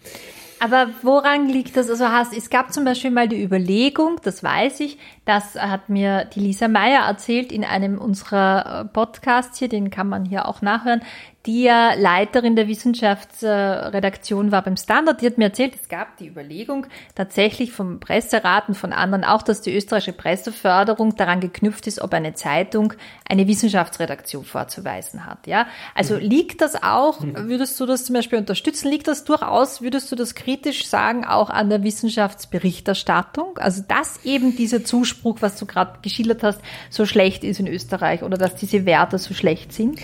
Aber woran liegt das? Also hast, es gab zum Beispiel mal die Überlegung, das weiß ich, das hat mir die Lisa Meyer erzählt in einem unserer Podcasts hier, den kann man hier auch nachhören, die ja Leiterin der Wissenschaftsredaktion war beim Standard, die hat mir erzählt, es gab die Überlegung tatsächlich vom Presserat und von anderen auch, dass die österreichische Presseförderung daran geknüpft ist, ob eine Zeitung eine Wissenschaftsredaktion vorzuweisen hat. Ja, also liegt das auch, würdest du das zum Beispiel unterstützen, liegt das durchaus, würdest du das kritisch sagen, auch an der Wissenschaftsberichterstattung? Also dass eben dieser Zuspruch, was du gerade geschildert hast, so schlecht ist in Österreich oder dass diese Werte so schlecht sind?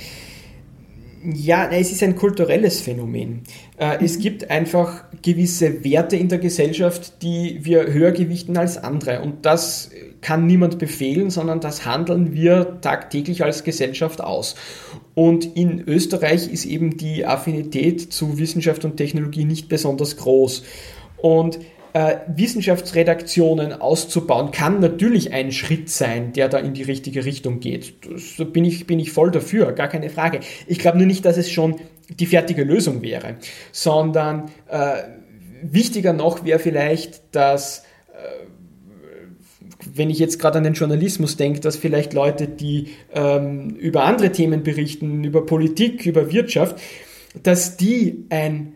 Ja, es ist ein kulturelles Phänomen. Es gibt einfach gewisse Werte in der Gesellschaft, die wir höher gewichten als andere. Und das kann niemand befehlen, sondern das handeln wir tagtäglich als Gesellschaft aus. Und in Österreich ist eben die Affinität zu Wissenschaft und Technologie nicht besonders groß. Und äh, Wissenschaftsredaktionen auszubauen, kann natürlich ein Schritt sein, der da in die richtige Richtung geht. Da bin ich, bin ich voll dafür, gar keine Frage. Ich glaube nur nicht, dass es schon die fertige Lösung wäre, sondern äh, wichtiger noch wäre vielleicht, dass, äh, wenn ich jetzt gerade an den Journalismus denke, dass vielleicht Leute, die ähm, über andere Themen berichten, über Politik, über Wirtschaft, dass die ein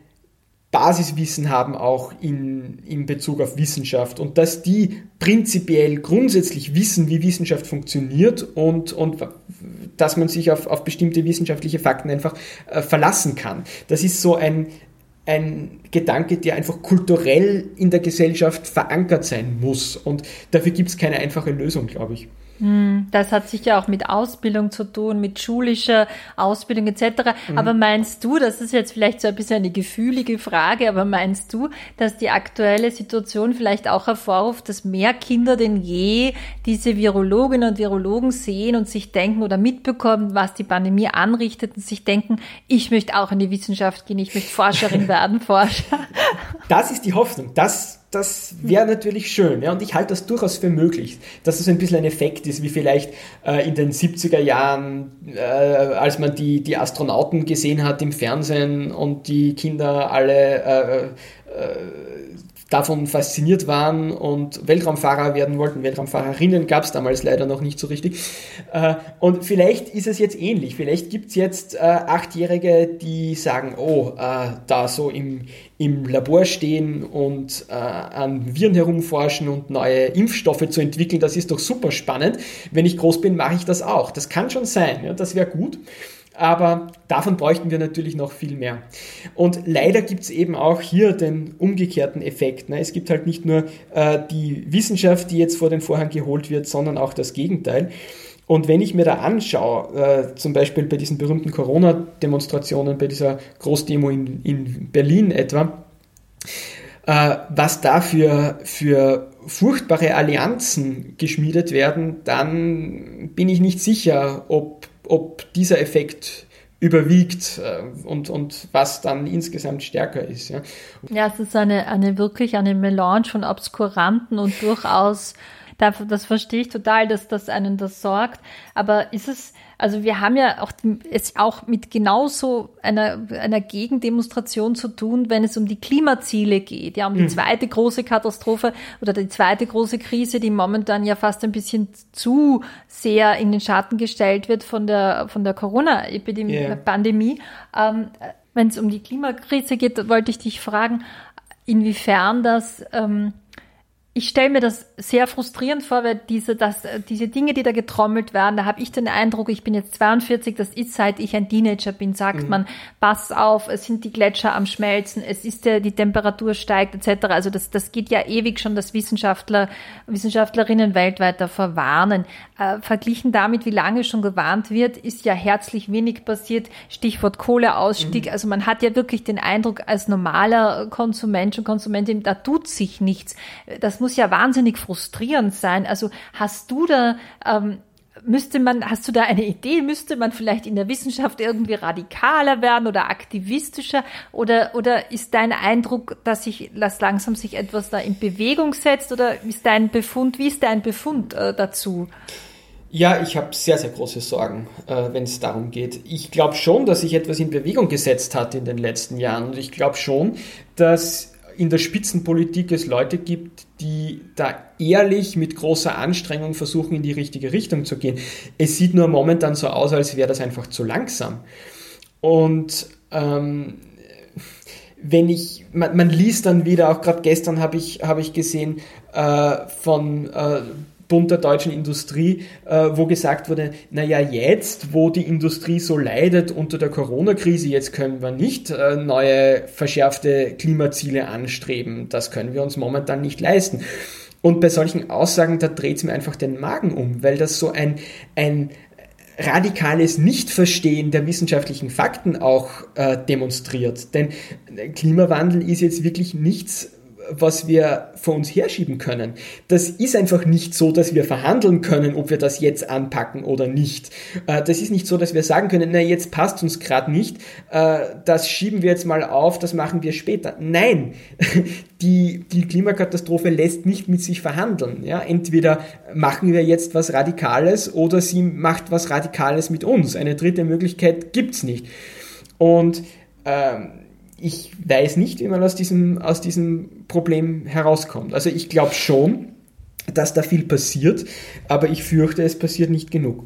Basiswissen haben auch in, in Bezug auf Wissenschaft und dass die prinzipiell grundsätzlich wissen, wie Wissenschaft funktioniert und, und dass man sich auf, auf bestimmte wissenschaftliche Fakten einfach äh, verlassen kann. Das ist so ein, ein Gedanke, der einfach kulturell in der Gesellschaft verankert sein muss und dafür gibt es keine einfache Lösung, glaube ich. Das hat sicher auch mit Ausbildung zu tun, mit schulischer Ausbildung et cetera. Mhm. Aber meinst du, das ist jetzt vielleicht so ein bisschen eine gefühlige Frage, aber meinst du, dass die aktuelle Situation vielleicht auch hervorruft, dass mehr Kinder denn je diese Virologinnen und Virologen sehen und sich denken oder mitbekommen, was die Pandemie anrichtet und sich denken, ich möchte auch in die Wissenschaft gehen, ich möchte Forscherin werden, Forscher. Das ist die Hoffnung, das Das wäre natürlich schön, ja, und ich halte das durchaus für möglich, dass das ein bisschen ein Effekt ist, wie vielleicht äh, in den siebziger Jahren, äh, als man die, die Astronauten gesehen hat im Fernsehen und die Kinder alle äh, äh, davon fasziniert waren und Weltraumfahrer werden wollten. Weltraumfahrerinnen gab es damals leider noch nicht so richtig. Äh, und vielleicht ist es jetzt ähnlich. Vielleicht gibt es jetzt äh, Achtjährige, die sagen, oh, äh, da so im, im Labor stehen und äh, an Viren herumforschen und neue Impfstoffe zu entwickeln, das ist doch super spannend. Wenn ich groß bin, mache ich das auch. Das kann schon sein, ja, das wäre gut. Aber davon bräuchten wir natürlich noch viel mehr. Und leider gibt es eben auch hier den umgekehrten Effekt. Ne? Es gibt halt nicht nur äh, die Wissenschaft, die jetzt vor den Vorhang geholt wird, sondern auch das Gegenteil. Und wenn ich mir da anschaue, äh, zum Beispiel bei diesen berühmten Corona-Demonstrationen, bei dieser Großdemo in, in Berlin etwa, äh, was da für, für furchtbare Allianzen geschmiedet werden, dann bin ich nicht sicher, ob ob dieser Effekt überwiegt und, und was dann insgesamt stärker ist. Ja, ja, es ist eine, eine wirklich eine Melange von Obskuranten und durchaus, das verstehe ich total, dass das einen das sorgt. Aber ist es, also wir haben ja auch es auch mit genauso einer, einer Gegendemonstration zu tun, wenn es um die Klimaziele geht, ja, um die zweite große Katastrophe oder die zweite große Krise, die momentan ja fast ein bisschen zu sehr in den Schatten gestellt wird von der, von der Corona-Epidemie, yeah. Pandemie. Ähm, wenn es um die Klimakrise geht, wollte ich dich fragen, inwiefern das, ähm, ich stelle mir das sehr frustrierend vor, weil diese, das, diese Dinge, die da getrommelt werden, da habe ich den Eindruck, ich bin jetzt zweiundvierzig, das ist seit ich ein Teenager bin, sagt mhm. man, pass auf, es sind die Gletscher am Schmelzen, es ist der, die Temperatur steigt et cetera. Also das, das geht ja ewig schon, dass Wissenschaftler, Wissenschaftlerinnen weltweit davor warnen. Äh, verglichen damit, wie lange schon gewarnt wird, ist ja herzlich wenig passiert. Stichwort Kohleausstieg. Mhm. Also man hat ja wirklich den Eindruck, als normaler Konsument und Konsumentin, da tut sich nichts. Das muss ja wahnsinnig frustrierend sein. Also hast du da, ähm, müsste man, hast du da eine Idee? Müsste man vielleicht in der Wissenschaft irgendwie radikaler werden oder aktivistischer? Oder, oder ist dein Eindruck, dass sich, dass langsam sich etwas da in Bewegung setzt? Oder ist dein Befund, wie ist dein Befund äh, dazu? Ja, ich habe sehr, sehr große Sorgen, äh, wenn es darum geht. Ich glaube schon, dass sich etwas in Bewegung gesetzt hat in den letzten Jahren. Und ich glaube schon, dass in der Spitzenpolitik es Leute gibt, die da ehrlich mit großer Anstrengung versuchen, in die richtige Richtung zu gehen. Es sieht nur momentan so aus, als wäre das einfach zu langsam. Und ähm, wenn ich, man, man liest dann wieder, auch gerade gestern habe ich, hab ich gesehen, äh, von äh, Bund der deutschen Industrie, äh, wo gesagt wurde, naja, jetzt, wo die Industrie so leidet unter der Corona-Krise, jetzt können wir nicht äh, neue verschärfte Klimaziele anstreben. Das können wir uns momentan nicht leisten. Und bei solchen Aussagen, da dreht es mir einfach den Magen um, weil das so ein, ein radikales Nichtverstehen der wissenschaftlichen Fakten auch äh, demonstriert. Denn Klimawandel ist jetzt wirklich nichts, was wir vor uns herschieben können. Das ist einfach nicht so, dass wir verhandeln können, ob wir das jetzt anpacken oder nicht. Das ist nicht so, dass wir sagen können, na, jetzt passt uns gerade nicht, das schieben wir jetzt mal auf, das machen wir später. Nein, die, die Klimakatastrophe lässt nicht mit sich verhandeln. Ja, entweder machen wir jetzt was Radikales oder sie macht was Radikales mit uns. Eine dritte Möglichkeit gibt's nicht. Und ähm, ich weiß nicht, wie man aus diesem, aus diesem Problem herauskommt. Also ich glaube schon, dass da viel passiert, aber ich fürchte, es passiert nicht genug.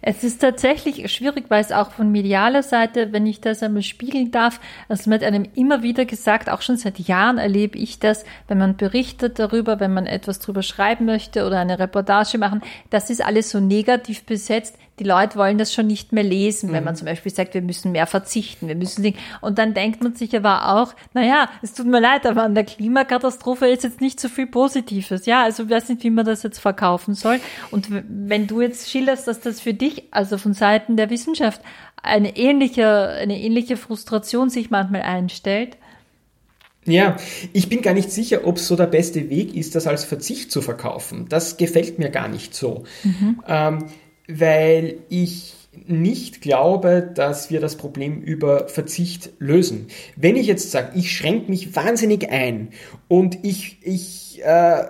Es ist tatsächlich schwierig, weil es auch von medialer Seite, wenn ich das einmal spiegeln darf, also mit einem immer wieder gesagt, auch schon seit Jahren erlebe ich das, wenn man berichtet darüber, wenn man etwas drüber schreiben möchte oder eine Reportage machen, das ist alles so negativ besetzt. Die Leute wollen das schon nicht mehr lesen, wenn man zum Beispiel sagt, wir müssen mehr verzichten, wir müssen Dinge. Und dann denkt man sich aber auch, naja, es tut mir leid, aber an der Klimakatastrophe ist jetzt nicht so viel Positives. Ja, also ich weiß nicht, wie man das jetzt verkaufen soll. Und wenn du jetzt schilderst, dass das für dich, also von Seiten der Wissenschaft, eine ähnliche, eine ähnliche Frustration sich manchmal einstellt. Ja, ich bin gar nicht sicher, ob es so der beste Weg ist, das als Verzicht zu verkaufen. Das gefällt mir gar nicht so. Mhm. Ähm, weil ich nicht glaube, dass wir das Problem über Verzicht lösen. Wenn ich jetzt sage, ich schränke mich wahnsinnig ein und ich, ich äh,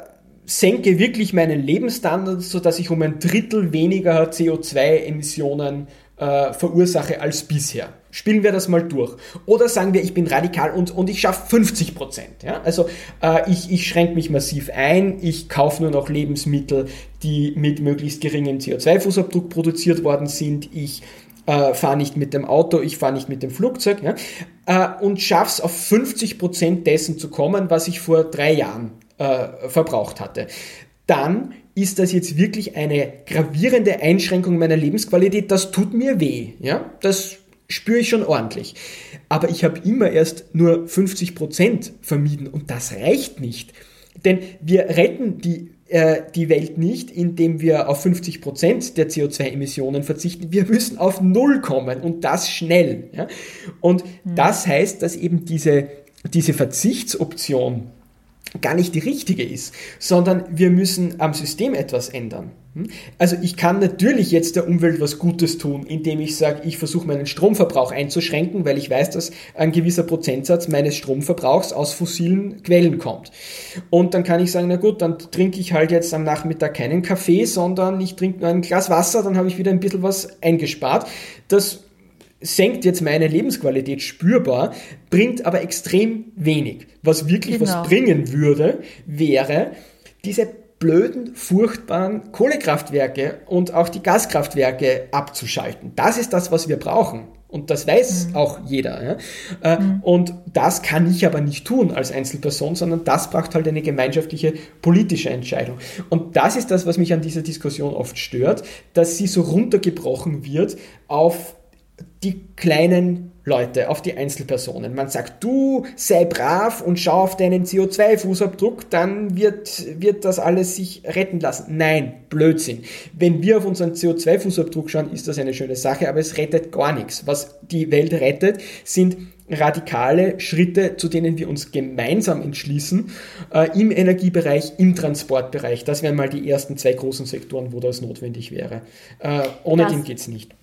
senke wirklich meinen Lebensstandard, sodass ich um ein Drittel weniger C O zwei Emissionen äh, verursache als bisher. Spielen wir das mal durch. Oder sagen wir, ich bin radikal und, und ich schaffe fünfzig Prozent. Ja? Also äh, ich, ich schränke mich massiv ein, ich kaufe nur noch Lebensmittel, die mit möglichst geringem C O zwei Fußabdruck produziert worden sind, ich äh, fahre nicht mit dem Auto, ich fahre nicht mit dem Flugzeug, ja? äh, und schaffe es auf fünfzig Prozent dessen zu kommen, was ich vor drei Jahren äh, verbraucht hatte. Dann ist das jetzt wirklich eine gravierende Einschränkung meiner Lebensqualität, das tut mir weh. Ja? Das spüre ich schon ordentlich. Aber ich habe immer erst nur fünfzig Prozent vermieden und das reicht nicht. Denn wir retten die, äh, die Welt nicht, indem wir auf fünfzig Prozent der C O zwei Emissionen verzichten. Wir müssen auf Null kommen und das schnell. Ja? Und mhm. das heißt, dass eben diese, diese Verzichtsoption gar nicht die richtige ist, sondern wir müssen am System etwas ändern. Also ich kann natürlich jetzt der Umwelt was Gutes tun, indem ich sage, ich versuche meinen Stromverbrauch einzuschränken, weil ich weiß, dass ein gewisser Prozentsatz meines Stromverbrauchs aus fossilen Quellen kommt. Und dann kann ich sagen, na gut, dann trinke ich halt jetzt am Nachmittag keinen Kaffee, sondern ich trinke nur ein Glas Wasser, dann habe ich wieder ein bisschen was eingespart. Das senkt jetzt meine Lebensqualität spürbar, bringt aber extrem wenig. Was wirklich genau. was bringen würde, wäre diese blöden, furchtbaren Kohlekraftwerke und auch die Gaskraftwerke abzuschalten. Das ist das, was wir brauchen. Und das weiß mhm. auch jeder. Ja? Mhm. Und das kann ich aber nicht tun als Einzelperson, sondern das braucht halt eine gemeinschaftliche politische Entscheidung. Und das ist das, was mich an dieser Diskussion oft stört, dass sie so runtergebrochen wird auf die kleinen Leute, auf die Einzelpersonen. Man sagt, du sei brav und schau auf deinen C O zwei Fußabdruck, dann wird, wird das alles sich retten lassen. Nein, Blödsinn. Wenn wir auf unseren C O zwei Fußabdruck schauen, ist das eine schöne Sache, aber es rettet gar nichts. Was die Welt rettet, sind radikale Schritte, zu denen wir uns gemeinsam entschließen, äh, im Energiebereich, im Transportbereich. Das wären mal die ersten zwei großen Sektoren, wo das notwendig wäre. Äh, ohne das- dem geht's nicht.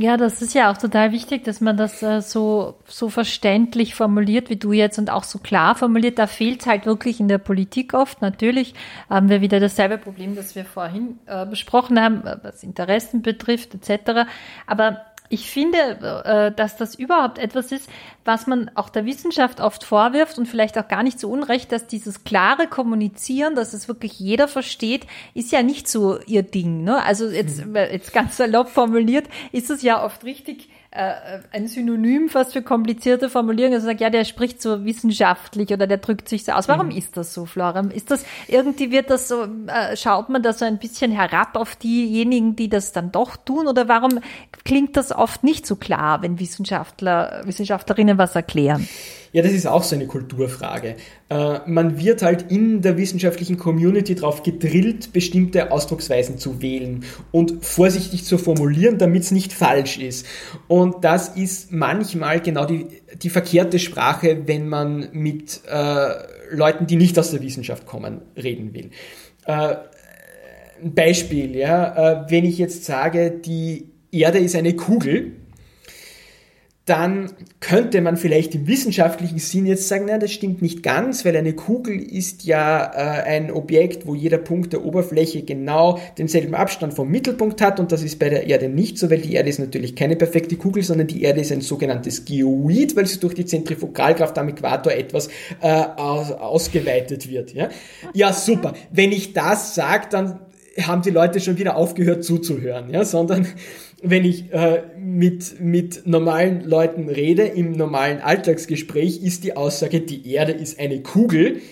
Ja, das ist ja auch total wichtig, dass man das äh, so so verständlich formuliert wie du jetzt und auch so klar formuliert. Da fehlt es halt wirklich in der Politik oft. Natürlich haben wir wieder dasselbe Problem, das wir vorhin äh, besprochen haben, was Interessen betrifft et cetera. Aber Ich finde, dass das überhaupt etwas ist, was man auch der Wissenschaft oft vorwirft und vielleicht auch gar nicht zu Unrecht, dass dieses klare Kommunizieren, dass es wirklich jeder versteht, ist ja nicht so ihr Ding, ne? Also jetzt, jetzt ganz salopp formuliert, ist es ja oft richtig ein Synonym fast für komplizierte Formulierungen, also sagt, ja, der spricht so wissenschaftlich oder der drückt sich so aus. Warum mhm. ist das so, Florian? Ist das, irgendwie wird das so, äh, schaut man da so ein bisschen herab auf diejenigen, die das dann doch tun, oder warum klingt das oft nicht so klar, wenn Wissenschaftler, Wissenschaftlerinnen was erklären? Ja, das ist auch so eine Kulturfrage. Äh, man wird halt in der wissenschaftlichen Community darauf gedrillt, bestimmte Ausdrucksweisen zu wählen und vorsichtig zu formulieren, damit es nicht falsch ist. Und das ist manchmal genau die, die verkehrte Sprache, wenn man mit äh, Leuten, die nicht aus der Wissenschaft kommen, reden will. Äh, ein Beispiel, ja, äh, wenn ich jetzt sage, die Erde ist eine Kugel, dann könnte man vielleicht im wissenschaftlichen Sinn jetzt sagen, nein, das stimmt nicht ganz, weil eine Kugel ist ja äh, ein Objekt, wo jeder Punkt der Oberfläche genau denselben Abstand vom Mittelpunkt hat, und das ist bei der Erde nicht so, weil die Erde ist natürlich keine perfekte Kugel, sondern die Erde ist ein sogenanntes Geoid, weil sie durch die Zentrifugalkraft am Äquator etwas äh, aus, ausgeweitet wird. Ja? Ja, super. Wenn ich das sage, dann haben die Leute schon wieder aufgehört zuzuhören, ja? Sondern... Wenn ich äh, mit, mit normalen Leuten rede, im normalen Alltagsgespräch, ist die Aussage, die Erde ist eine Kugel,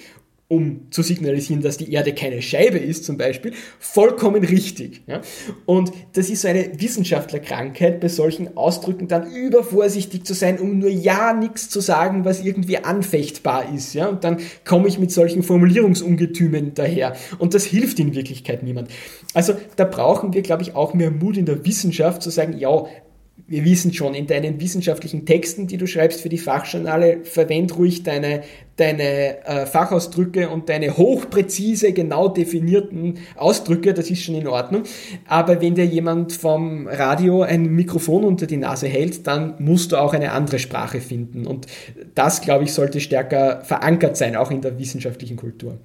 um zu signalisieren, dass die Erde keine Scheibe ist zum Beispiel, vollkommen richtig. Ja? Und das ist so eine Wissenschaftlerkrankheit, bei solchen Ausdrücken dann übervorsichtig zu sein, um nur ja nichts zu sagen, was irgendwie anfechtbar ist. Ja? Und dann komme ich mit solchen Formulierungsungetümen daher. Und das hilft in Wirklichkeit niemand. Also da brauchen wir, glaube ich, auch mehr Mut in der Wissenschaft zu sagen, ja, wir wissen schon, in deinen wissenschaftlichen Texten, die du schreibst für die Fachjournale, verwend ruhig deine, deine äh, Fachausdrücke und deine hochpräzise, genau definierten Ausdrücke, das ist schon in Ordnung. Aber wenn dir jemand vom Radio ein Mikrofon unter die Nase hält, dann musst du auch eine andere Sprache finden. Und das, glaube ich, sollte stärker verankert sein, auch in der wissenschaftlichen Kultur.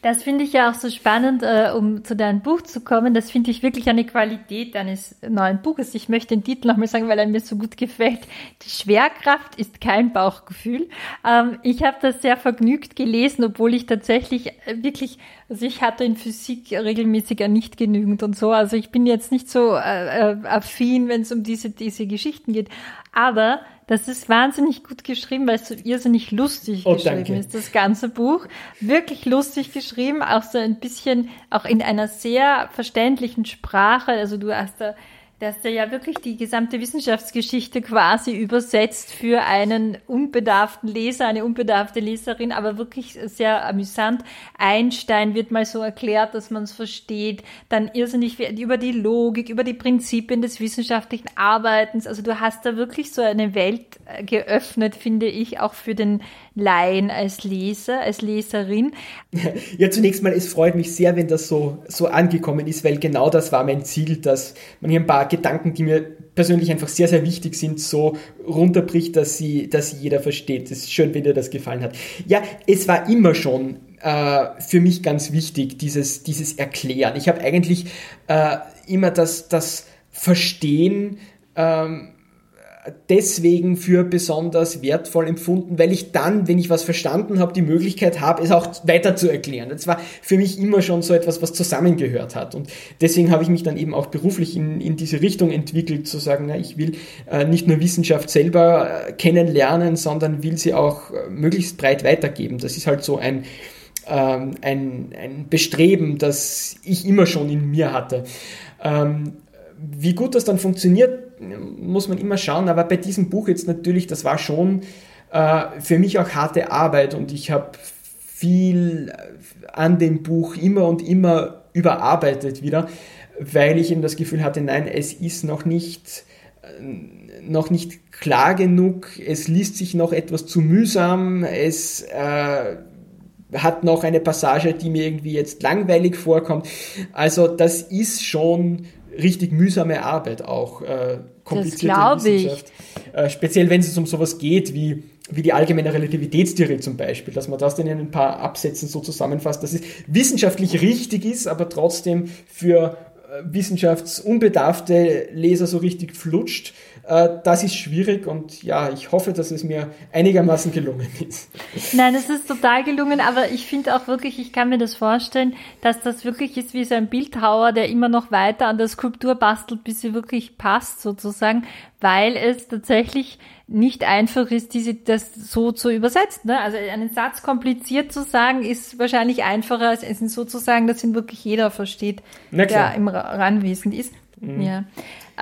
Das finde ich ja auch so spannend, äh, um zu deinem Buch zu kommen. Das finde ich wirklich eine Qualität eines neuen Buches. Ich möchte den Titel nochmal sagen, weil er mir so gut gefällt. Die Schwerkraft ist kein Bauchgefühl. Ähm, ich habe das sehr vergnügt gelesen, obwohl ich tatsächlich wirklich, also ich hatte in Physik regelmäßig ja nicht genügend und so. Also ich bin jetzt nicht so äh, affin, wenn es um diese, diese Geschichten geht. Aber das ist wahnsinnig gut geschrieben, weil es so irrsinnig lustig oh, geschrieben danke. ist, das ganze Buch. Wirklich lustig geschrieben, auch so ein bisschen, auch in einer sehr verständlichen Sprache. Also du hast da, dass der ja wirklich die gesamte Wissenschaftsgeschichte quasi übersetzt für einen unbedarften Leser, eine unbedarfte Leserin, aber wirklich sehr amüsant. Einstein wird mal so erklärt, dass man es versteht. Dann irrsinnig viel über die Logik, über die Prinzipien des wissenschaftlichen Arbeitens. Also du hast da wirklich so eine Welt geöffnet, finde ich, auch für den Laien als Leser, als Leserin. Ja, zunächst mal, es freut mich sehr, wenn das so, so angekommen ist, weil genau das war mein Ziel, dass man hier ein paar Gedanken, die mir persönlich einfach sehr, sehr wichtig sind, so runterbricht, dass sie, dass sie jeder versteht. Es ist schön, wenn dir das gefallen hat. Ja, es war immer schon äh, für mich ganz wichtig, dieses, dieses Erklären. Ich habe eigentlich äh, immer das, das Verstehen ähm, deswegen für besonders wertvoll empfunden, weil ich dann, wenn ich was verstanden habe, die Möglichkeit habe, es auch weiter zu erklären. Das war für mich immer schon so etwas, was zusammengehört hat, und deswegen habe ich mich dann eben auch beruflich in, in diese Richtung entwickelt, zu sagen, na, ich will äh, nicht nur Wissenschaft selber äh, kennenlernen, sondern will sie auch äh, möglichst breit weitergeben. Das ist halt so ein, ähm, ein, ein Bestreben, das ich immer schon in mir hatte. Ähm, wie gut das dann funktioniert, muss man immer schauen, aber bei diesem Buch jetzt natürlich, das war schon äh, für mich auch harte Arbeit, und ich habe viel an dem Buch immer und immer überarbeitet wieder, weil ich eben das Gefühl hatte, nein, es ist noch nicht, äh, noch nicht klar genug, es liest sich noch etwas zu mühsam, es äh, hat noch eine Passage, die mir irgendwie jetzt langweilig vorkommt. Also das ist schon richtig mühsame Arbeit auch, äh, komplizierte Wissenschaft. Äh, speziell, wenn es um sowas geht wie, wie die allgemeine Relativitätstheorie zum Beispiel, dass man das dann in ein paar Absätzen so zusammenfasst, dass es wissenschaftlich richtig ist, aber trotzdem für wissenschaftsunbedarfte Leser so richtig flutscht, das ist schwierig und ja, ich hoffe, dass es mir einigermaßen gelungen ist. Nein, es ist total gelungen, aber ich finde auch wirklich, ich kann mir das vorstellen, dass das wirklich ist wie so ein Bildhauer, der immer noch weiter an der Skulptur bastelt, bis sie wirklich passt sozusagen, weil es tatsächlich nicht einfach ist, diese, das so zu übersetzen. Ne? Also einen Satz kompliziert zu sagen, ist wahrscheinlich einfacher, als es so zu sagen, dass ihn wirklich jeder versteht, der im Ranwesend ist. Mhm. Ja.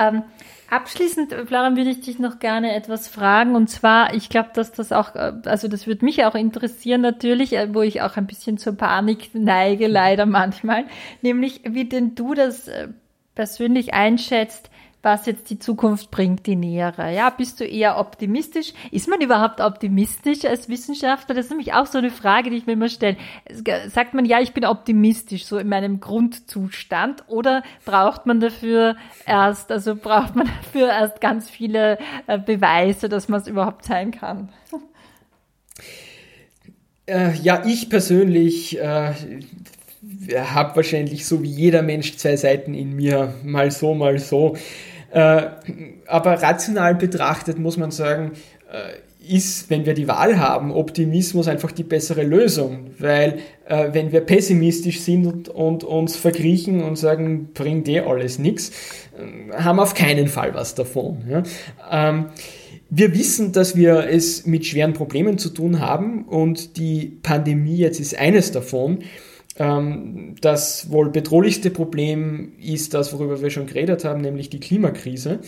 Ähm, Abschließend, Florian, würde ich dich noch gerne etwas fragen, und zwar, ich glaube, dass das auch, also das würde mich auch interessieren natürlich, wo ich auch ein bisschen zur Panik neige, leider manchmal, nämlich wie denn du das persönlich einschätzt, was jetzt die Zukunft bringt, die nähere. Ja, bist du eher optimistisch? Ist man überhaupt optimistisch als Wissenschaftler? Das ist nämlich auch so eine Frage, die ich mir immer stelle. Sagt man, ja, ich bin optimistisch, so in meinem Grundzustand, oder braucht man dafür erst, also braucht man dafür erst ganz viele Beweise, dass man es überhaupt sein kann? Äh, ja, ich persönlich äh habe wahrscheinlich so wie jeder Mensch zwei Seiten in mir, mal so, mal so. Aber rational betrachtet muss man sagen, ist, wenn wir die Wahl haben, Optimismus einfach die bessere Lösung, weil äh, wenn wir pessimistisch sind und, und uns verkriechen und sagen, bringt eh alles nichts, äh, haben auf keinen Fall was davon. Ja? Ähm, wir wissen, dass wir es mit schweren Problemen zu tun haben und die Pandemie jetzt ist eines davon. Das wohl bedrohlichste Problem ist das, worüber wir schon geredet haben, nämlich die Klimakrise.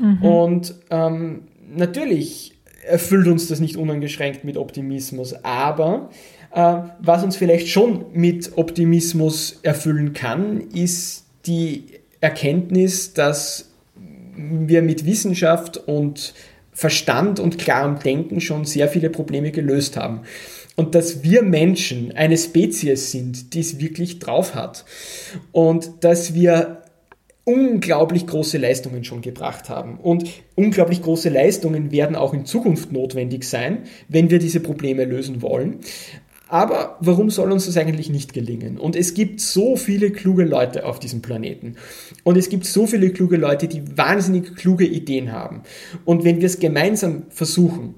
Mhm. Und ähm, natürlich erfüllt uns das nicht uneingeschränkt mit Optimismus, aber äh, was uns vielleicht schon mit Optimismus erfüllen kann, ist die Erkenntnis, dass wir mit Wissenschaft und Verstand und klarem Denken schon sehr viele Probleme gelöst haben. Und dass wir Menschen eine Spezies sind, die es wirklich drauf hat. Und dass wir unglaublich große Leistungen schon gebracht haben. Und unglaublich große Leistungen werden auch in Zukunft notwendig sein, wenn wir diese Probleme lösen wollen. Aber warum soll uns das eigentlich nicht gelingen? Und es gibt so viele kluge Leute auf diesem Planeten. Und es gibt so viele kluge Leute, die wahnsinnig kluge Ideen haben. Und wenn wir es gemeinsam versuchen,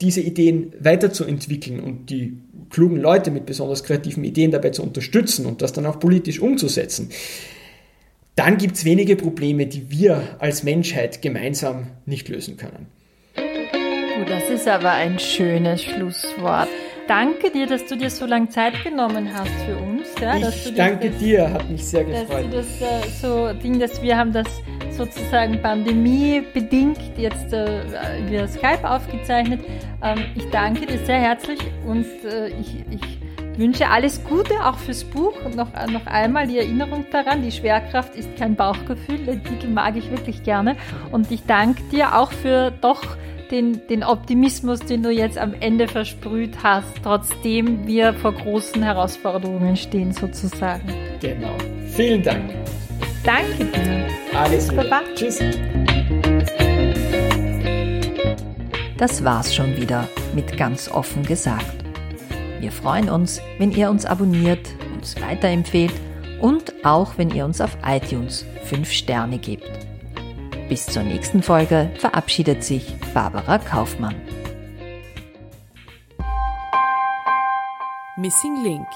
diese Ideen weiterzuentwickeln und die klugen Leute mit besonders kreativen Ideen dabei zu unterstützen und das dann auch politisch umzusetzen, dann gibt es wenige Probleme, die wir als Menschheit gemeinsam nicht lösen können. Oh, das ist aber ein schönes Schlusswort. Danke dir, dass du dir so lange Zeit genommen hast für uns. Ja, ich dass du danke das, dir, hat mich sehr gefreut. Dass du das so Ding, dass wir haben das sozusagen pandemiebedingt jetzt äh, via Skype aufgezeichnet. Ähm, ich danke dir sehr herzlich und äh, ich, ich wünsche alles Gute auch fürs Buch. Und noch, noch einmal die Erinnerung daran, die Schwerkraft ist kein Bauchgefühl. Den Titel mag ich wirklich gerne. Und ich danke dir auch für doch Den, den Optimismus, den du jetzt am Ende versprüht hast, trotzdem wir vor großen Herausforderungen stehen, sozusagen. Genau. Vielen Dank. Danke dir. Alles Gute. Tschüss. Das war's schon wieder mit Ganz offen gesagt. Wir freuen uns, wenn ihr uns abonniert, uns weiterempfehlt und auch, wenn ihr uns auf iTunes fünf Sterne gebt. Bis zur nächsten Folge verabschiedet sich Barbara Kaufmann. Missing Link.